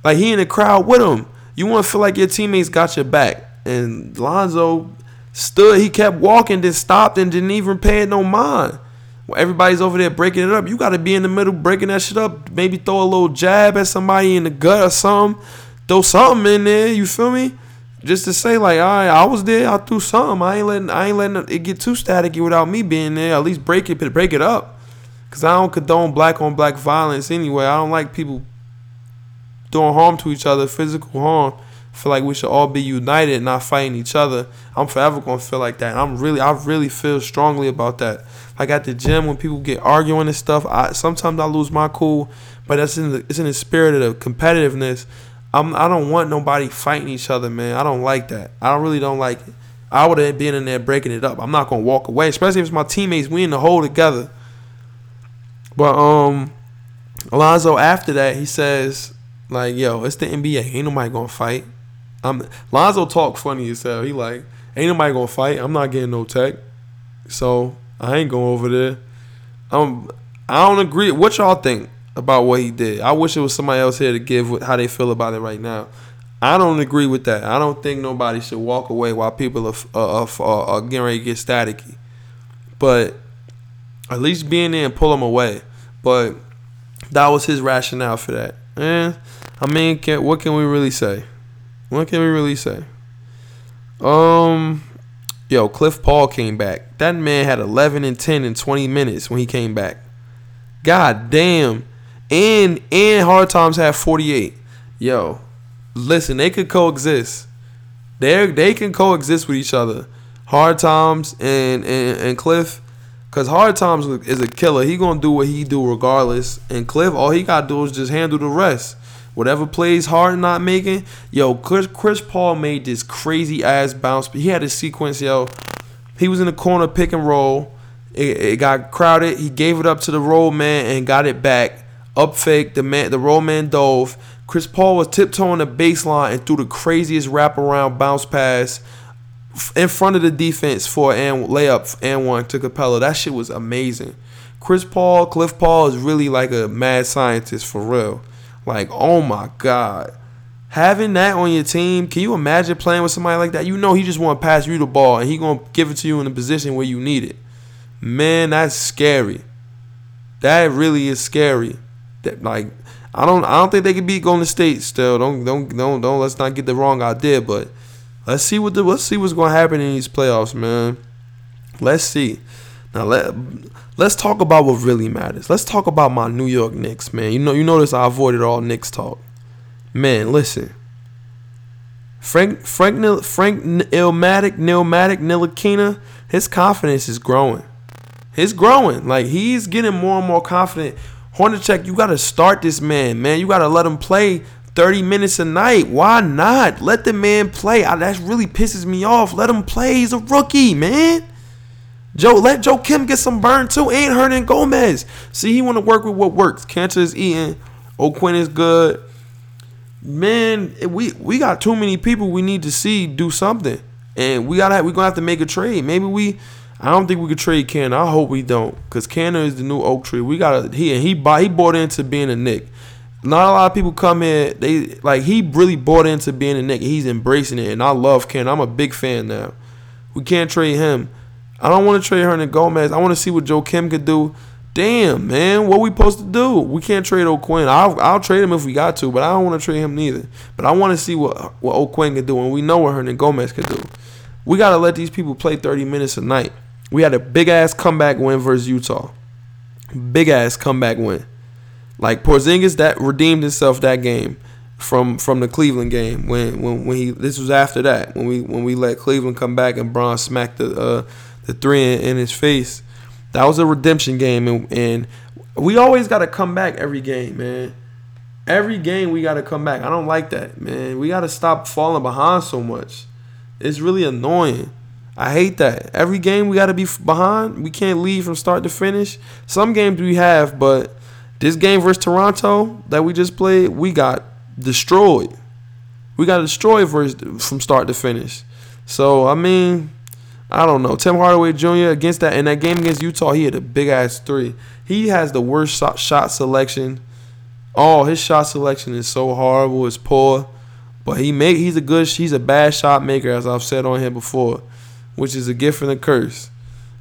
he in the crowd with him. You want to feel like your teammates got your back. And Lonzo stood, he kept walking, then stopped and didn't even pay it no mind. Well, everybody's over there breaking it up. You got to be in the middle breaking that shit up. Maybe throw a little jab at somebody in the gut or something. Throw something in there. You feel me? Just to say, like, all right, I was there. I threw something. I ain't letting it get too staticky without me being there. At least break it up. Because I don't condone black-on-black violence anyway. I don't like people doing harm to each other, physical harm. I feel like we should all be united and not fighting each other. I'm forever going to feel like that. I really feel strongly about that. Like at the gym, when people get arguing and stuff, sometimes I lose my cool. But it's in the spirit of the competitiveness. I don't want nobody fighting each other, man. I don't like that. I really don't like it. I would have been in there breaking it up. I'm not going to walk away, especially if it's my teammates. We in the hole together. But Alonzo, after that, he says, like, yo, it's the NBA. Ain't nobody going to fight. Lonzo talk funny as hell. He like, ain't nobody going to fight. I'm not getting no tech. So I ain't going over there. I don't agree. What y'all think about what he did? I wish it was somebody else here to give with how they feel about it right now. I don't agree with that. I don't think nobody should walk away while people are getting ready to get staticky. But at least being there and pull them away. But that was his rationale for that. And I mean, what can we really say? What can we really say? Yo, Cliff Paul came back. That man had 11 and 10 in 20 minutes when he came back. God damn. And Hard Times have 48. Yo, listen, they could coexist. They can coexist with each other. Hard Times and Cliff, Because Hard Times is a killer. He going to do what he do regardless. And Cliff, all he got to do is just handle the rest. Whatever plays Harden not making. Yo, Chris Paul made this crazy-ass bounce. He had a sequence, yo. He was in the corner pick and roll. It got crowded. He gave it up to the roll man and got it back. Up fake. The roll man dove. Chris Paul was tiptoeing the baseline and threw the craziest wraparound bounce pass in front of the defense for an layup and one to Capella. That shit was amazing. Cliff Paul is really like a mad scientist for real. Like, oh my God. Having that on your team, can you imagine playing with somebody like that? You know he just want to pass you the ball and he going to give it to you in a position where you need it. Man, that's scary. That really is scary. That, like, I don't think they can beat Golden State still. Don't let's not get the wrong idea, but let's see what's gonna happen in these playoffs, man. Let's see. Now let's talk about what really matters. Let's talk about my New York Knicks, man. You notice I avoided all Knicks talk. Man, listen. Frank Ntilikina, his confidence is growing. It's growing. Like, he's getting more and more confident. Hornacek, you got to start this man. You got to let him play 30 minutes a night. Why not? Let the man play. That really pisses me off. Let him play. He's a rookie, man. Let Joe Kim get some burn, too. And Hernan Gomez. See, he want to work with what works. Cantor is eating. O'Quinn is good. Man, we got too many people we need to see do something. And we're going to have to make a trade. Maybe I don't think we could trade Canner. I hope we don't, because Canner is the new oak tree. We got he bought into being a Knick. Not a lot of people come here. He really bought into being a Knick. He's embracing it, and I love Canner. I'm a big fan now. We can't trade him. I don't want to trade Hernan Gomez. I want to see what Joe Kim could do. Damn, man, what we supposed to do? We can't trade O'Quinn. I'll trade him if we got to, but I don't want to trade him neither. But I want to see what O'Quinn could do, and we know what Hernan Gomez could do. We gotta let these people play 30 minutes a night. We had a big-ass comeback win versus Utah. Big-ass comeback win. Like, Porzingis, that redeemed himself that game from the Cleveland game. When he, this was after that, when we let Cleveland come back and Bron smacked the three in his face. That was a redemption game. And we always got to come back every game, man. Every game we got to come back. I don't like that, man. We got to stop falling behind so much. It's really annoying. I hate that. Every game we got to be behind. We can't lead from start to finish. Some games we have, but this game versus Toronto that we just played, we got destroyed. We got destroyed from start to finish. So, I mean, I don't know. Tim Hardaway Jr. against that. In that game against Utah, he had a big-ass three. He has the worst shot selection. Oh, his shot selection is so horrible. It's poor. But he's a bad shot maker, as I've said on here before, which is a gift and a curse.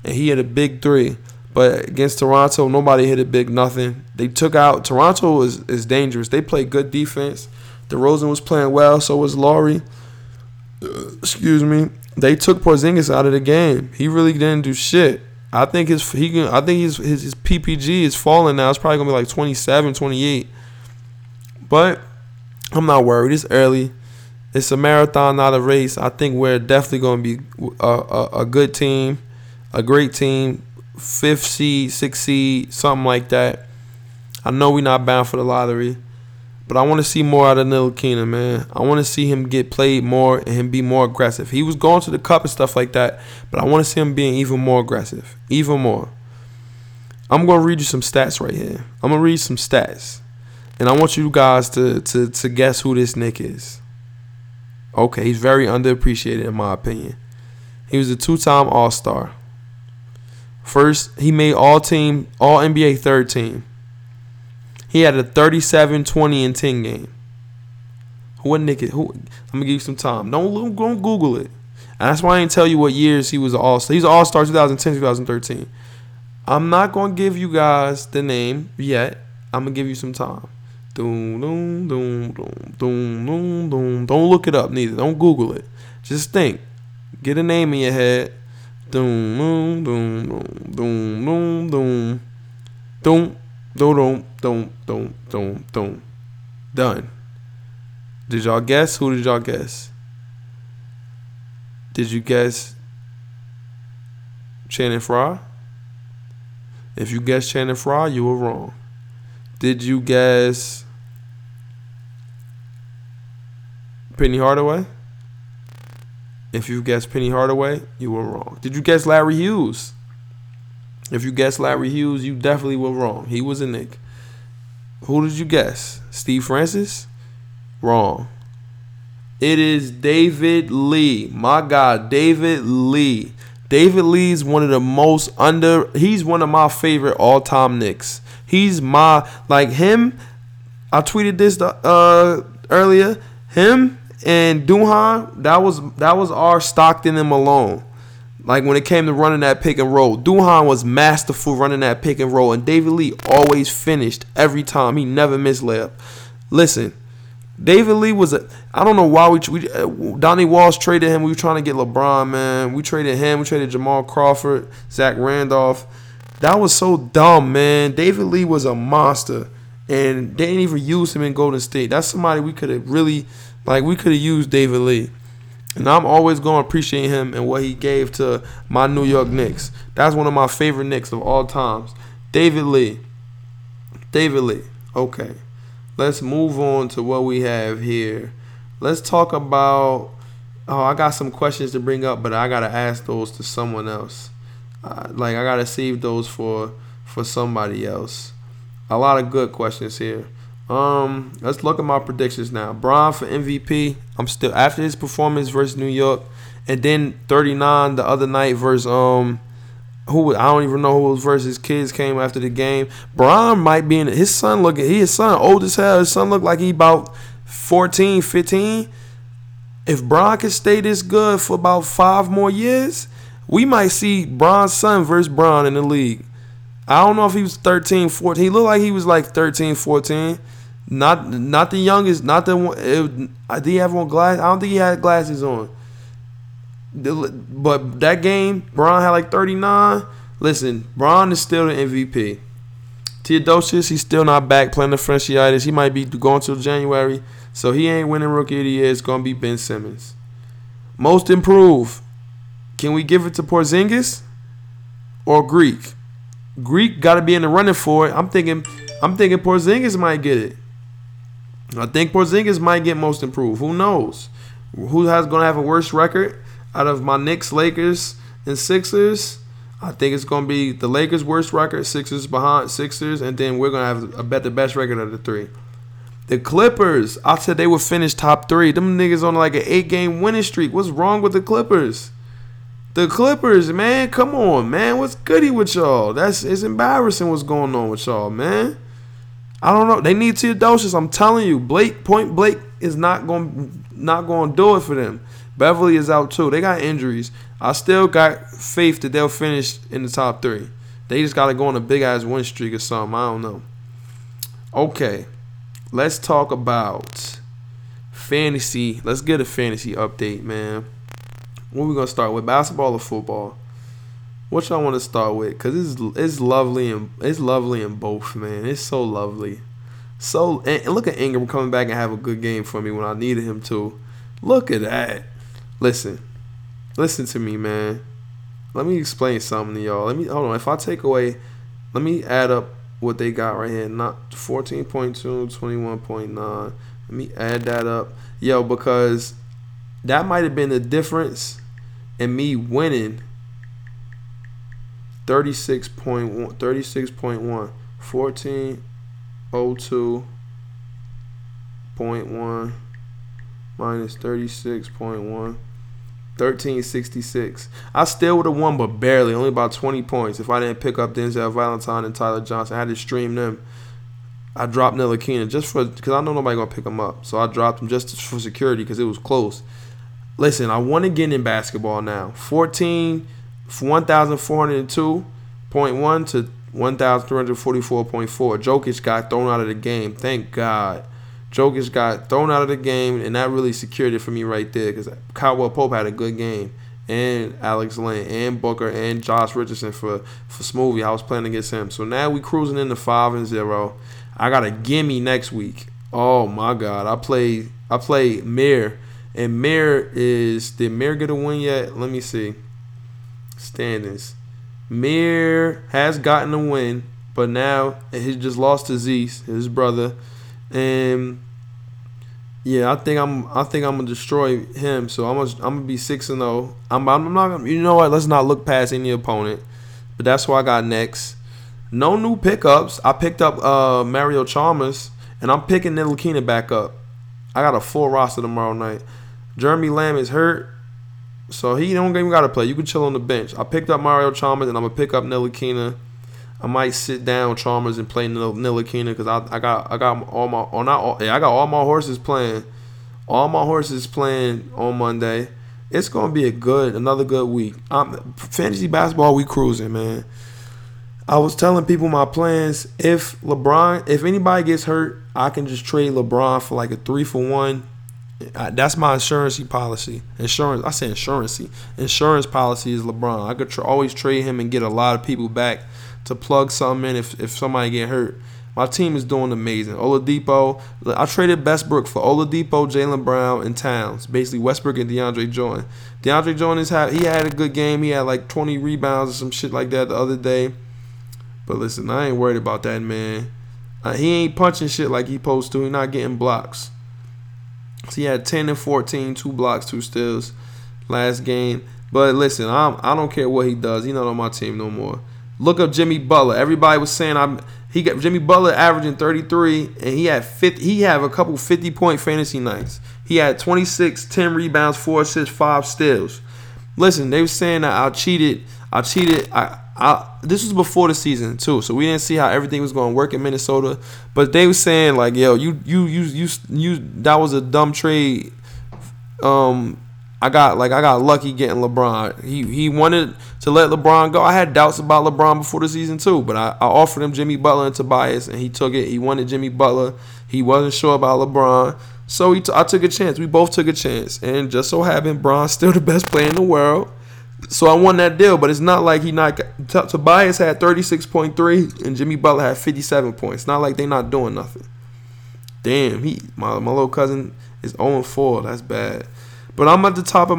And he hit a big three. But against Toronto, nobody hit a big nothing. They took out – Toronto is dangerous. They play good defense. DeRozan was playing well. So was Laurie. Excuse me. They took Porzingis out of the game. He really didn't do shit. I think his PPG is falling now. It's probably going to be like 27, 28. But I'm not worried. It's early. It's a marathon, not a race. I think we're definitely going to be a good team, a great team, 5th seed, 6th seed, something like that. I know we're not bound for the lottery, but I want to see more out of Ntilikina, man. I want to see him get played more and him be more aggressive. He was going to the cup and stuff like that, but I want to see him being even more aggressive, even more. I'm going to read you some stats right here. I'm going to read some stats, and I want you guys to guess who this Nick is. Okay, he's very underappreciated in my opinion. He was a two-time All-Star. First, he made All-NBA third team. He had a 37, 20, and 10 game. What Nick is? I'm going to give you some time. Don't Google it. And that's why I didn't tell you what years he was an All-Star. He's an All-Star 2010, 2013. I'm not going to give you guys the name yet. I'm going to give you some time. Don't look it up neither. Don't Google it. Just think. Get a name in your head. Done. Did y'all guess? Who did y'all guess? Did you guess Channing Frye? If you guessed Shannon Fry, you were wrong. Did you guess Penny Hardaway? If you guessed Penny Hardaway, you were wrong. Did you guess Larry Hughes? If you guessed Larry Hughes, you definitely were wrong. He was a Knick. Who did you guess? Steve Francis? Wrong. It is David Lee. My God, David Lee. David Lee's one of the most he's one of my favorite all-time Knicks. He's my, like him, I tweeted this earlier. Him and Duhan, that was our Stockton and Malone. Like when it came to running that pick and roll, Duhan was masterful running that pick and roll, and David Lee always finished every time. He never missed layup. Listen, David Lee was a, I don't know why we Donnie Walsh traded him. We were trying to get LeBron, man. We traded him. We traded Jamal Crawford, Zach Randolph. That was so dumb, man. David Lee was a monster, and they didn't even use him in Golden State. That's somebody we could have really, like, we could have used David Lee. And I'm always going to appreciate him and what he gave to my New York Knicks. That's one of my favorite Knicks of all times. David Lee. David Lee. Okay. Let's move on to what we have here. Let's talk about... Oh, I got some questions to bring up, but I got to ask those to someone else. I got to save those for somebody else. A lot of good questions here. Let's look at my predictions now. Bron for MVP. I'm still after his performance versus New York, and then 39 the other night versus who I don't even know who was versus. Kids came after the game. Bron might be in it. His son looking. His son old as hell. His son looked like he about 14, 15. If Bron can stay this good for about 5 more years, we might see Bron's son versus Bron in the league. I don't know if he was 13, 14. He looked like he was like 13, 14. Not the youngest, not the one. Did he have on glasses? I don't think he had glasses on. But that game, Bron had like 39. Listen, Bron is still the MVP. Theodosius, he's still not back playing the fasciitis. He might be going till January, so he ain't winning Rookie of the Year. It's gonna be Ben Simmons. Most improved. Can we give it to Porzingis or Greek? Greek got to be in the running for it. I'm thinking Porzingis might get it. I think Porzingis might get most improved. Who knows? Who has going to have a worse record out of my Knicks, Lakers, and Sixers? I think it's going to be the Lakers' worst record, Sixers behind Sixers, and then we're going to have the best record of the three. The Clippers, I said they would finish top 3. Them niggas on like an 8-game winning streak. What's wrong with the Clippers? The Clippers, man, come on, man. What's goody with y'all? It's embarrassing what's going on with y'all, man. I don't know. They need Theodosius. I'm telling you, Blake is not going to do it for them. Beverly is out too. They got injuries. I still got faith that they'll finish in the top 3. They just got to go on a big ass win streak or something. I don't know. Okay, let's talk about fantasy. Let's get a fantasy update, man. What are we going to start with, basketball or football? What y'all want to start with? Because it's lovely in both, man. It's so lovely. So, and look at Ingram coming back and have a good game for me when I needed him to. Look at that. Listen to me, man. Let me explain something to y'all. Hold on. If I take away, let me add up what they got right here. Not 14.2, 21.9. Let me add that up. Yo, because that might have been the difference in me winning 36.1, 36.1, 1402.1 minus 36.1, 1366. I still would have won, but barely, only about 20 points if I didn't pick up Denzel Valentine and Tyler Johnson. I had to stream them. I dropped Ntilikina just because I know nobody going to pick him up. So I dropped him just for security because it was close. Listen, I won again in basketball now. 1,402.1 to 1,344.4. Jokic got thrown out of the game. Thank God. Jokic got thrown out of the game, and that really secured it for me right there because Caldwell Pope had a good game, and Alex Lynn, and Booker, and Josh Richardson for Smoothie. I was playing against him. So now we cruising into 5-0. I got a gimme next week. Oh, my God. I play Mir. And Mir is – did Mir get a win yet? Let me see. Standings. Mir has gotten a win, but now he just lost to Zeus, his brother, and yeah, I think I'm gonna destroy him. So I'm gonna be 6-0. I'm not gonna, you know what? Let's not look past any opponent. But that's what I got next. No new pickups. I picked up Mario Chalmers, and I'm picking Ntilikina back up. I got a full roster tomorrow night. Jeremy Lamb is hurt, so he don't even gotta play. You can chill on the bench. I picked up Mario Chalmers, and I'm gonna pick up Ntilikina. I might sit down Chalmers and play Ntilikina because I got all my horses playing on Monday. It's gonna be another good week. Fantasy basketball, we cruising, man. I was telling people my plans. If anybody gets hurt, I can just trade LeBron for like a 3-for-1. That's my insurance policy is LeBron. I could always trade him and get a lot of people back to plug something in if somebody get hurt. My team is doing amazing. Oladipo, I traded Westbrook for Oladipo, Jaylen Brown, and Towns. Basically, Westbrook and DeAndre Jordan. DeAndre Jordan he had a good game. He had like 20 rebounds or some shit like that the other day. But listen, I ain't worried about that, man. He ain't punching shit like he supposed to. He not getting blocks. So he had 10 and 14, 2 blocks, 2 steals last game. But listen, I don't care what he does. He's not on my team no more. Look up Jimmy Butler. Everybody was saying he got Jimmy Butler averaging 33, and he had a couple 50-point fantasy nights. He had 26, 10 rebounds, 4 assists, 5 steals. Listen, they were saying that I cheated. This was before the season too, so we didn't see how everything was going to work in Minnesota. But they were saying like, yo, you that was a dumb trade. I got lucky getting LeBron. He wanted to let LeBron go. I had doubts about LeBron before the season too, but I offered him Jimmy Butler and Tobias, and he took it. He wanted Jimmy Butler. He wasn't sure about LeBron, so I took a chance. We both took a chance, and just so happened, Bron's still the best player in the world. So I won that deal, but it's not like Tobias had 36.3 and Jimmy Butler had 57 points. Not like they not doing nothing. Damn, my little cousin is 0-4. That's bad. But I'm at the top of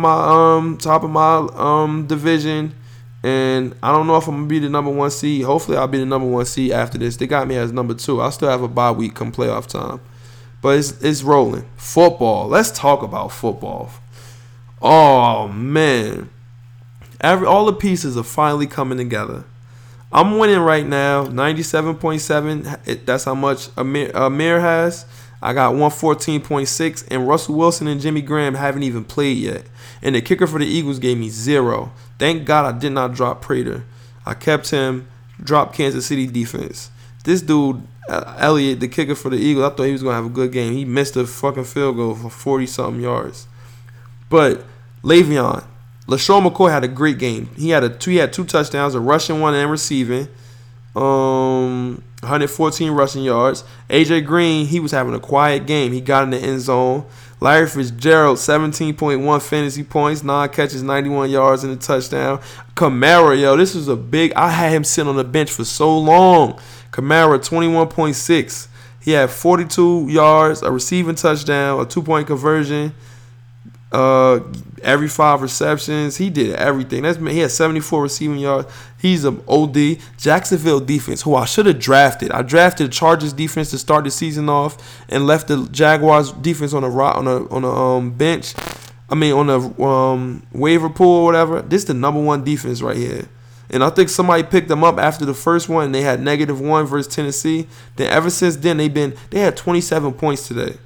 my division, and I don't know if I'm gonna be the number one seed. Hopefully, I'll be the number one seed after this. They got me as number 2. I still have a bye week come playoff time, but it's rolling. Football. Let's talk about football. Oh man, all the pieces are finally coming together. I'm winning right now, 97.7. That's how much Amir has. I got 114.6, and Russell Wilson and Jimmy Graham haven't even played yet. And the kicker for the Eagles gave me 0. Thank God I did not drop Prater. I kept him, dropped Kansas City defense. This dude, Elliott, the kicker for the Eagles, I thought he was going to have a good game. He missed a fucking field goal for 40-something yards. But LaShawn McCoy had a great game. He had 2 touchdowns, a rushing one and receiving. 114 rushing yards. AJ Green, he was having a quiet game. He got in the end zone. Larry Fitzgerald, 17.1 fantasy points, 9 catches, 91 yards, and a touchdown. Kamara, yo, this was I had him sitting on the bench for so long. Kamara, 21.6. He had 42 yards, a receiving touchdown, a 2-point conversion. Every 5 receptions, he did everything. He had 74 receiving yards. He's an OD. Jacksonville defense, who I should have drafted. I drafted Chargers defense to start the season off, and left the Jaguars defense on a bench. I mean on a waiver pool or whatever. This is the number 1 defense right here, and I think somebody picked them up after the first one. And they had -1 versus Tennessee. Then ever since then they had 27 points today.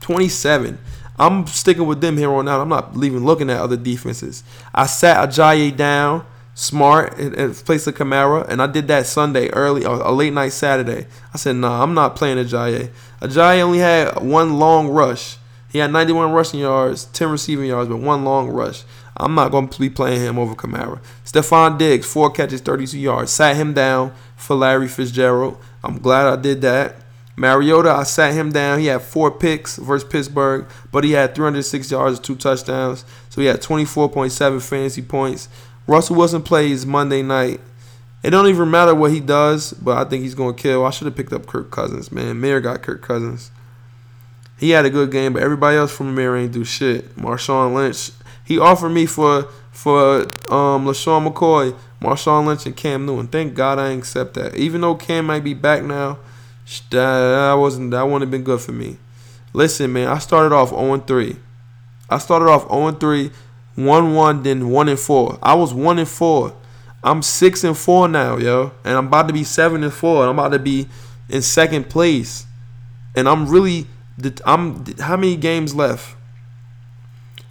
27. I'm sticking with them here on out. I'm not even looking at other defenses. I sat Ajayi down, Smart, in place of Kamara, and I did that Sunday early, or a late night Saturday. I said, nah, I'm not playing Ajayi. Ajayi only had 1 long rush. He had 91 rushing yards, 10 receiving yards, but 1 long rush. I'm not going to be playing him over Kamara. Stephon Diggs, 4 catches, 32 yards. Sat him down for Larry Fitzgerald. I'm glad I did that. Mariota, I sat him down. He had 4 picks versus Pittsburgh, but he had 306 yards and 2 touchdowns. So he had 24.7 fantasy points. Russell Wilson plays Monday night. It don't even matter what he does, but I think he's going to kill. I should have picked up Kirk Cousins, man. Mayer got Kirk Cousins. He had a good game, but everybody else from Mayer ain't do shit. Marshawn Lynch, he offered me for LaShawn McCoy Marshawn Lynch and Cam Newton. Thank God I didn't accept that. Even though Cam might be back now, that wouldn't have been good for me. Listen, man, I started off 0-3. 1-1, then 1-4. I was 1-4. I'm 6-4 now, yo. And I'm about to be 7-4. And I'm about to be in second place. And how many games left?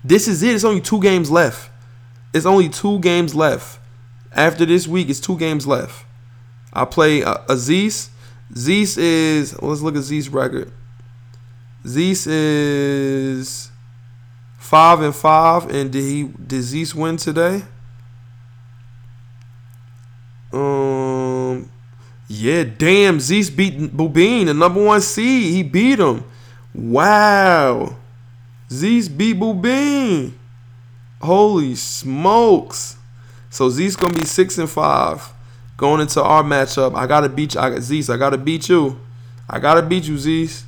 This is it. It's only 2 games left. After this week, it's 2 games left. I play Azeez. Let's look at Zeez's record. Zeez is 5-5. And did Zeez win today? Yeah, damn, Zeez beat Bubine, the number 1 seed. He beat him. Wow. Zeez beat Bubine. Holy smokes. So Zeez gonna be 6-5 going into our matchup. I gotta beat you. Zeez, I gotta beat you. Zeez.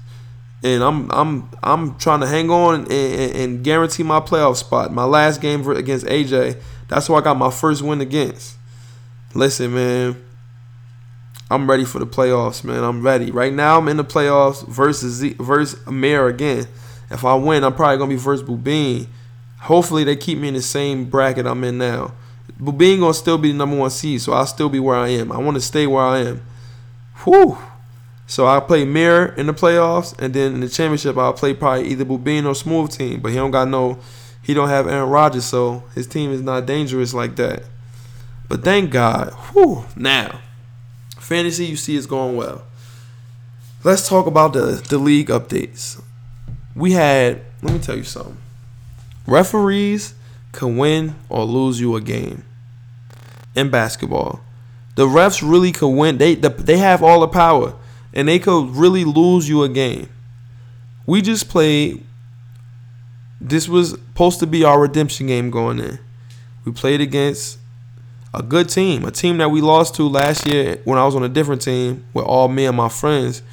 And I'm trying to hang on and guarantee my playoff spot. My last game against AJ. That's who I got my first win against. Listen, man, I'm ready for the playoffs, man. I'm ready. Right now, I'm in the playoffs versus Amir again. If I win, I'm probably going to be versus Bubine. Hopefully, they keep me in the same bracket I'm in now. Bubine going to still be the number 1 seed, so I'll still be where I am. I want to stay where I am. Whew. So I'll play Amir in the playoffs, and then in the championship, I'll play probably either Bubine or Smooth Team. But he don't have Aaron Rodgers, so his team is not dangerous like that. But thank God. Whew. Now, fantasy, you see, is going well. Let's talk about the league updates. Let me tell you something. Referees can win or lose you a game in basketball. The refs really could win. They have all the power, and they could really lose you a game. We just played. This was supposed to be our redemption game going in. We played against a good team, a team that we lost to last year when I was on a different team with all me and my friends.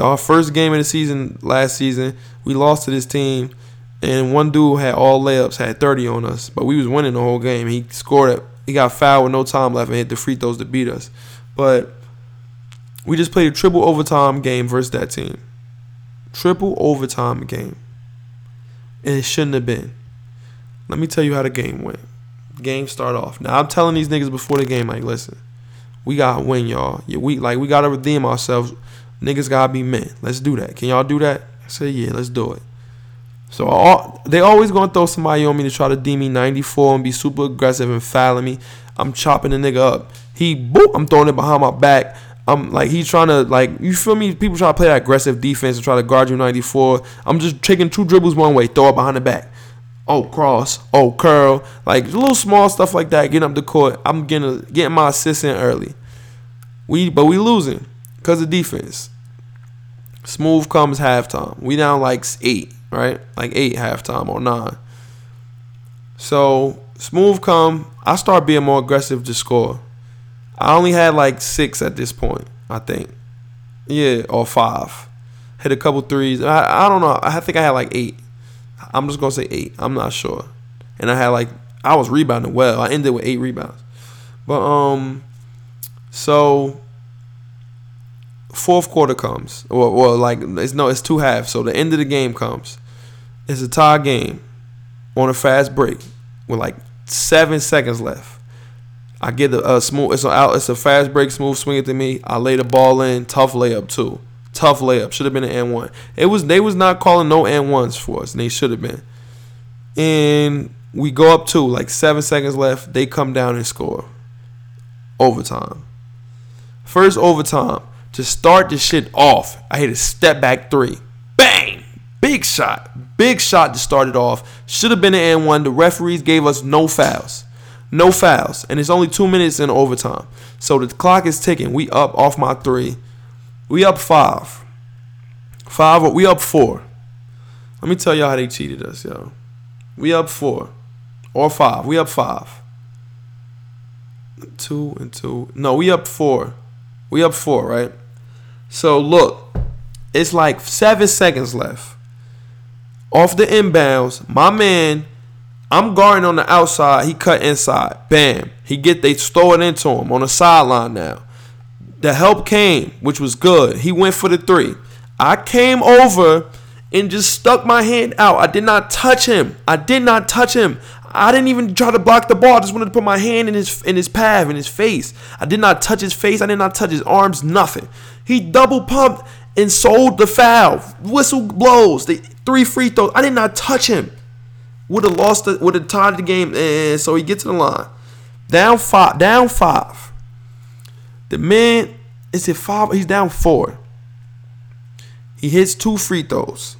Our first game of the season last season, we lost to this team, and one dude had all layups, had 30 on us, but we was winning the whole game. He scored it. He got fouled with no time left and hit the free throws to beat us. But we just played a triple overtime game versus that team. Triple overtime game. And it shouldn't have been. Let me tell you how the game went. Game start off. Now, I'm telling these niggas before the game, like, listen, we gotta win, y'all. Yeah, we gotta redeem ourselves. Niggas gotta be men. Let's do that. Can y'all do that? I said, yeah, let's do it. So they always gonna throw somebody on me to try to deem me 94 and be super aggressive and fouling me. I'm chopping the nigga up. I'm throwing it behind my back. I'm like, he's trying to, like, you feel me? People try to play that aggressive defense and try to guard you 94. I'm just taking 2 dribbles one way, throw it behind the back. Oh, cross. Oh, curl. Like, little small stuff like that. Getting up the court. I'm getting my assist in early. But we losing because of defense. Smooth comes halftime. We down like 8, right? Like 8 halftime or 9. So, Smooth come. I start being more aggressive to score. I only had like 6 at this point, I think. Yeah, or 5. Hit a couple threes. I don't know. I think I had like 8. I'm just going to say 8. I'm not sure. And I was rebounding well. I ended with 8 rebounds. But, so, fourth quarter comes. It's 2 halves. So, the end of the game comes. It's a tie game on a fast break with like 7 seconds left. I get the smooth. It's a fast break, Smooth swing it to me. I lay the ball in. Tough layup, too. Tough layup. Should have been an N1. They was not calling no N1s for us, and they should have been. And we go up 2, like 7 seconds left. They come down and score. Overtime. First overtime. To start this shit off, I hit a step back 3. Bang! Big shot. Big shot to start it off. Should have been an N1. The referees gave us no fouls. No fouls. And it's only 2 minutes in overtime. So the clock is ticking. We up off my 3. We up 5. We up 4. Let me tell y'all how they cheated us, yo. We up 4. Or 5. We up 5. 2 and 2. No, we up 4. We up 4, right? So, look. It's like 7 seconds left. Off the inbounds, my man I'm guarding on the outside. He cut inside. Bam. They throw it into him on the sideline now. The help came, which was good. He went for the three. I came over and just stuck my hand out. I did not touch him. I didn't even try to block the ball. I just wanted to put my hand in his path, in his face. I did not touch his face. I did not touch his arms, nothing. He double pumped and sold the foul. Whistle blows. The three free throws. I did not touch him. Would have tied the game. And so he gets to the line. Down five. The man, is it five? He's down four. He hits two free throws.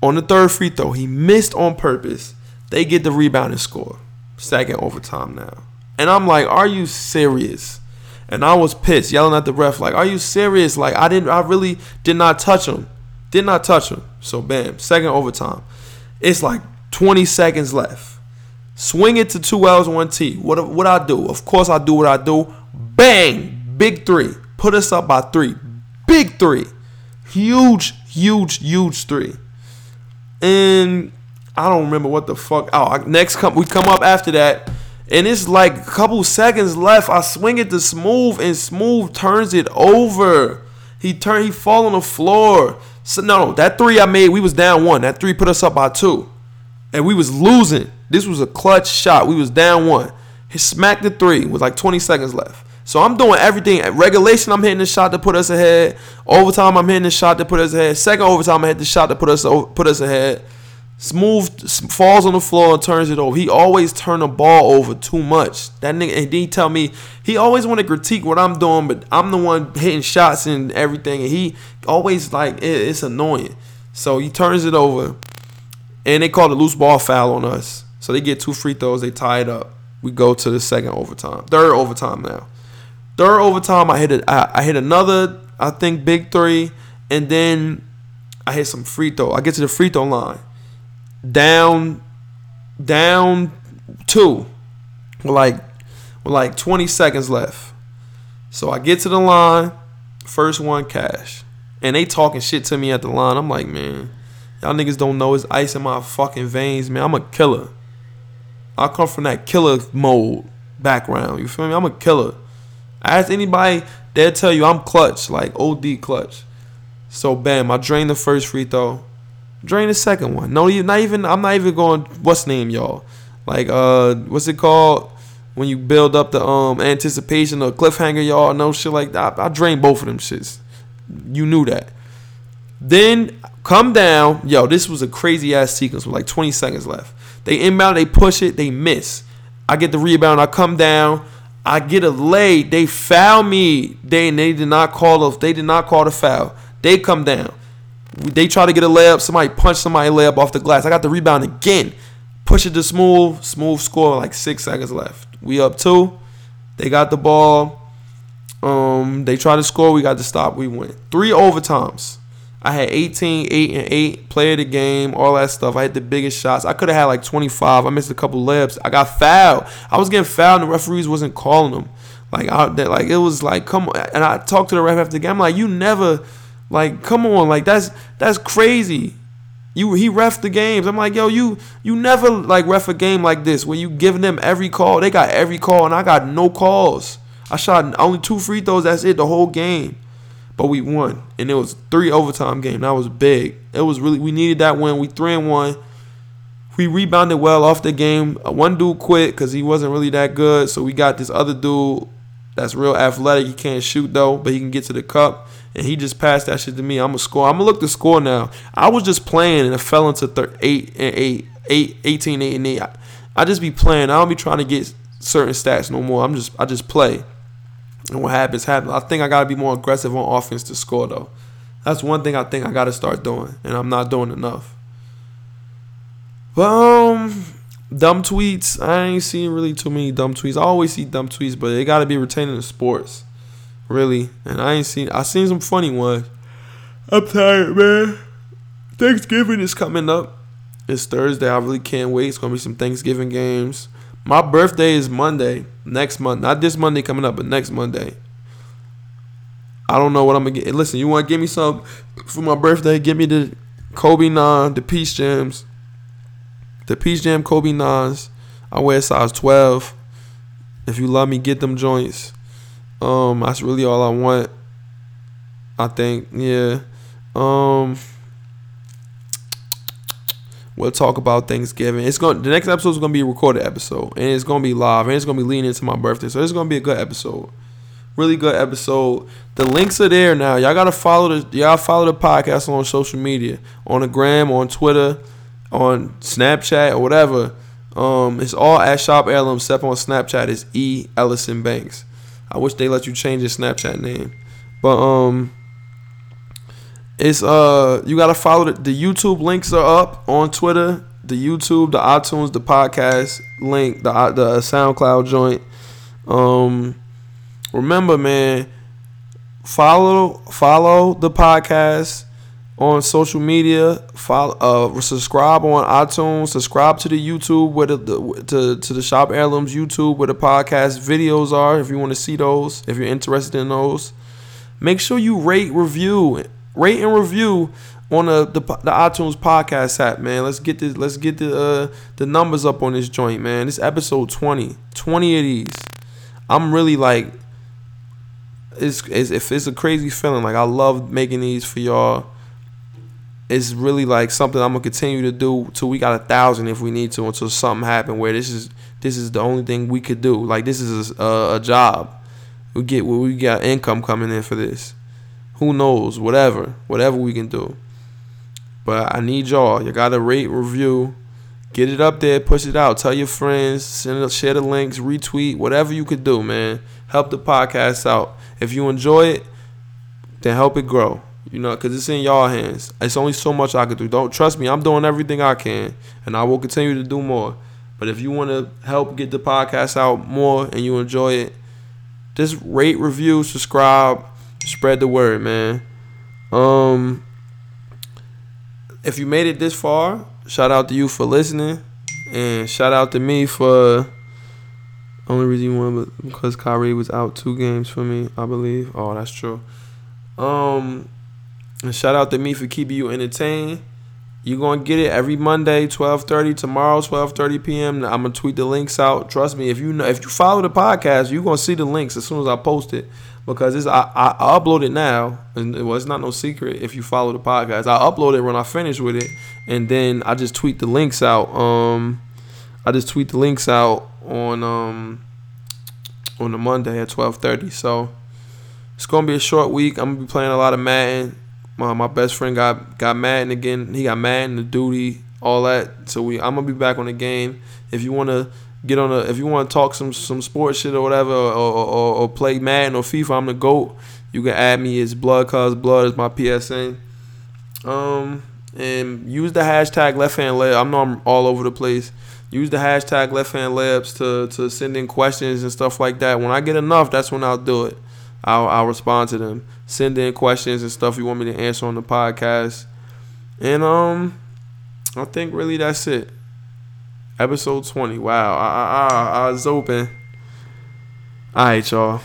On the third free throw, he missed on purpose. They get the rebound and score. Second overtime now. And I'm like, are you serious? And I was pissed, yelling at the ref, like, are you serious? Like, I really did not touch him. So, bam, second overtime. It's like 20 seconds left. Swing it to two L's, one T. What I do? Of course I do what I do. Bang! Big three. Put us up by three. Big three. Huge three. And I don't remember what the fuck. Oh, we come up after that. And it's like a couple seconds left. I swing it to Smooth, and Smooth turns it over. He fall on the floor. So no, that three I made, we was down one. That three put us up by two. And we was losing. This was a clutch shot. We was down one. He smacked the three with like 20 seconds left. So I'm doing everything. At regulation, I'm hitting the shot to put us ahead. Overtime, I'm hitting the shot to put us ahead. Second overtime, I hit the shot to put us ahead. Smooth falls on the floor and turns it over. He always turned the ball over too much. That nigga, and he tell me, he always want to critique what I'm doing, but I'm the one hitting shots and everything. And he always like, it's annoying. So he turns it over, and they call the loose ball foul on us. So they get two free throws. They tie it up. We go to the second overtime. Third overtime now. Third overtime, I hit another, I think, big three, and then I hit some free throw. I get to the free throw line. Down two. With like 20 seconds left. So I get to the line. First one, cash. And they talking shit to me at the line. I'm like, man, y'all niggas don't know it's ice in my fucking veins, man. I'm a killer. I come from that killer mode background. You feel me? I'm a killer. Ask anybody, they'll tell you I'm clutch, like OD clutch. So, bam, I drain the first free throw. Drain the second one. No, I'm not even going, what's name, y'all? Like, what's it called? When you build up the anticipation of cliffhanger, y'all, no shit like that. I drained both of them shits. You knew that. Then, come down. Yo, this was a crazy-ass sequence with like 20 seconds left. They inbound, they push it, they miss. I get the rebound, I come down. I get a lay. They foul me. They did not call off. They did not call the foul. They come down. They try to get a layup. Somebody punched somebody layup off the glass. I got the rebound again. Push it to Smooth. Smooth score like 6 seconds left. We up two. They got the ball. They try to score. We got to stop. We win. Three overtimes. I had 18, 8, and 8. Player of the game, all that stuff. I hit the biggest shots. I could have had like 25. I missed a couple layups. I got fouled. I was getting fouled, and the referees wasn't calling them. Like it was like, come on. And I talked to the ref after the game. I'm like, you never, like, come on, like that's crazy. He reffed the games. I'm like, yo, you never like ref a game like this where you giving them every call. They got every call, and I got no calls. I shot only two free throws. That's it. The whole game. But we won, and it was a 3-overtime game. That was big. It was really, we needed that win. We 3-1. We rebounded well off the game. One dude quit because he wasn't really that good, so we got this other dude that's real athletic. He can't shoot, though, but he can get to the cup, and he just passed that shit to me. I'm going to score. I'm going to look to score now. I was just playing, and it fell into 18, 8, and 8. I just be playing. I don't be trying to get certain stats no more. I just play. And what happens, happens. I think I got to be more aggressive on offense to score, though. That's one thing I think I got to start doing, and I'm not doing enough. But, dumb tweets. I ain't seen really too many dumb tweets. I always see dumb tweets, but they got to be retaining the sports, really. And I seen some funny ones. I'm tired, man. Thanksgiving is coming up. It's Thursday. I really can't wait. It's going to be some Thanksgiving games. My birthday is Monday, next month. Not this Monday coming up, but next Monday. I don't know what I'm going to get. Listen, you want to give me something for my birthday? Give me the Kobe 9, the Peace Jams, The Peach Jam Kobe 9s. I wear size 12. If you love me, get them joints. That's really all I want, I think. Yeah. We'll talk about Thanksgiving. The next episode is gonna be a recorded episode, and it's gonna be live, and it's gonna be leading into my birthday. So it's gonna be a good episode. Really good episode. The links are there now. Y'all gotta follow the podcast on social media, on the gram, on Twitter, on Snapchat, or whatever. It's all at Shop Heirloom, except on Snapchat is E Ellison Banks. I wish they let you change your Snapchat name, but it's you gotta follow the YouTube links are up on Twitter, the YouTube, the iTunes, the podcast link, the SoundCloud joint. Remember, man, follow the podcast on social media. Follow, subscribe on iTunes. Subscribe to the YouTube where to the Shop Heirlooms YouTube where the podcast videos are. If you want to see those, if you're interested in those, make sure you rate and review on the iTunes podcast app, man. Let's get the numbers up on this joint, man. This episode 20 of these. I'm really like, it's a crazy feeling. Like, I love making these for y'all. It's really like something I'm gonna continue to do till we got 1,000 if we need to, until something happen where this is the only thing we could do. Like, this is a job. We got income coming in for this. Who knows? Whatever we can do. But I need y'all. You gotta rate, review, get it up there, push it out, tell your friends, share the links, retweet, whatever you could do, man. Help the podcast out. If you enjoy it, then help it grow. You know, because it's in y'all hands. It's only so much I could do. Don't trust me. I'm doing everything I can, and I will continue to do more. But if you want to help get the podcast out more and you enjoy it, just rate, review, subscribe, spread the word, man. If you made it this far, shout out to you for listening, and shout out to me for. Only reason you won was because Kyrie was out 2 games for me, I believe. Oh, that's true. And shout out to me for keeping you entertained. You're going to get it every Monday, 12:30. Tomorrow, 12:30 p.m. I'm going to tweet the links out. Trust me, if you follow the podcast, you're going to see the links as soon as I post it. Because I upload it now. And, well, it's not no secret if you follow the podcast. I upload it when I finish with it. And then I just tweet the links out. I just tweet the links out on the Monday at 12:30. So it's going to be a short week. I'm going to be playing a lot of Madden. My best friend got Madden again. He got Madden, the duty, all that. So I'm gonna be back on the game. If you wanna talk some sports shit or whatever, or play Madden or FIFA, I'm the GOAT. You can add me. It's Blood, cause Blood is my PSN. And use the hashtag Left Hand Layup. I know I'm all over the place. Use the hashtag Left Hand Layups to send in questions and stuff like that. When I get enough, that's when I'll do it. I'll respond to them. Send in questions and stuff you want me to answer on the podcast. And I think really that's it. Episode 20. Wow. Eyes open. All right, y'all.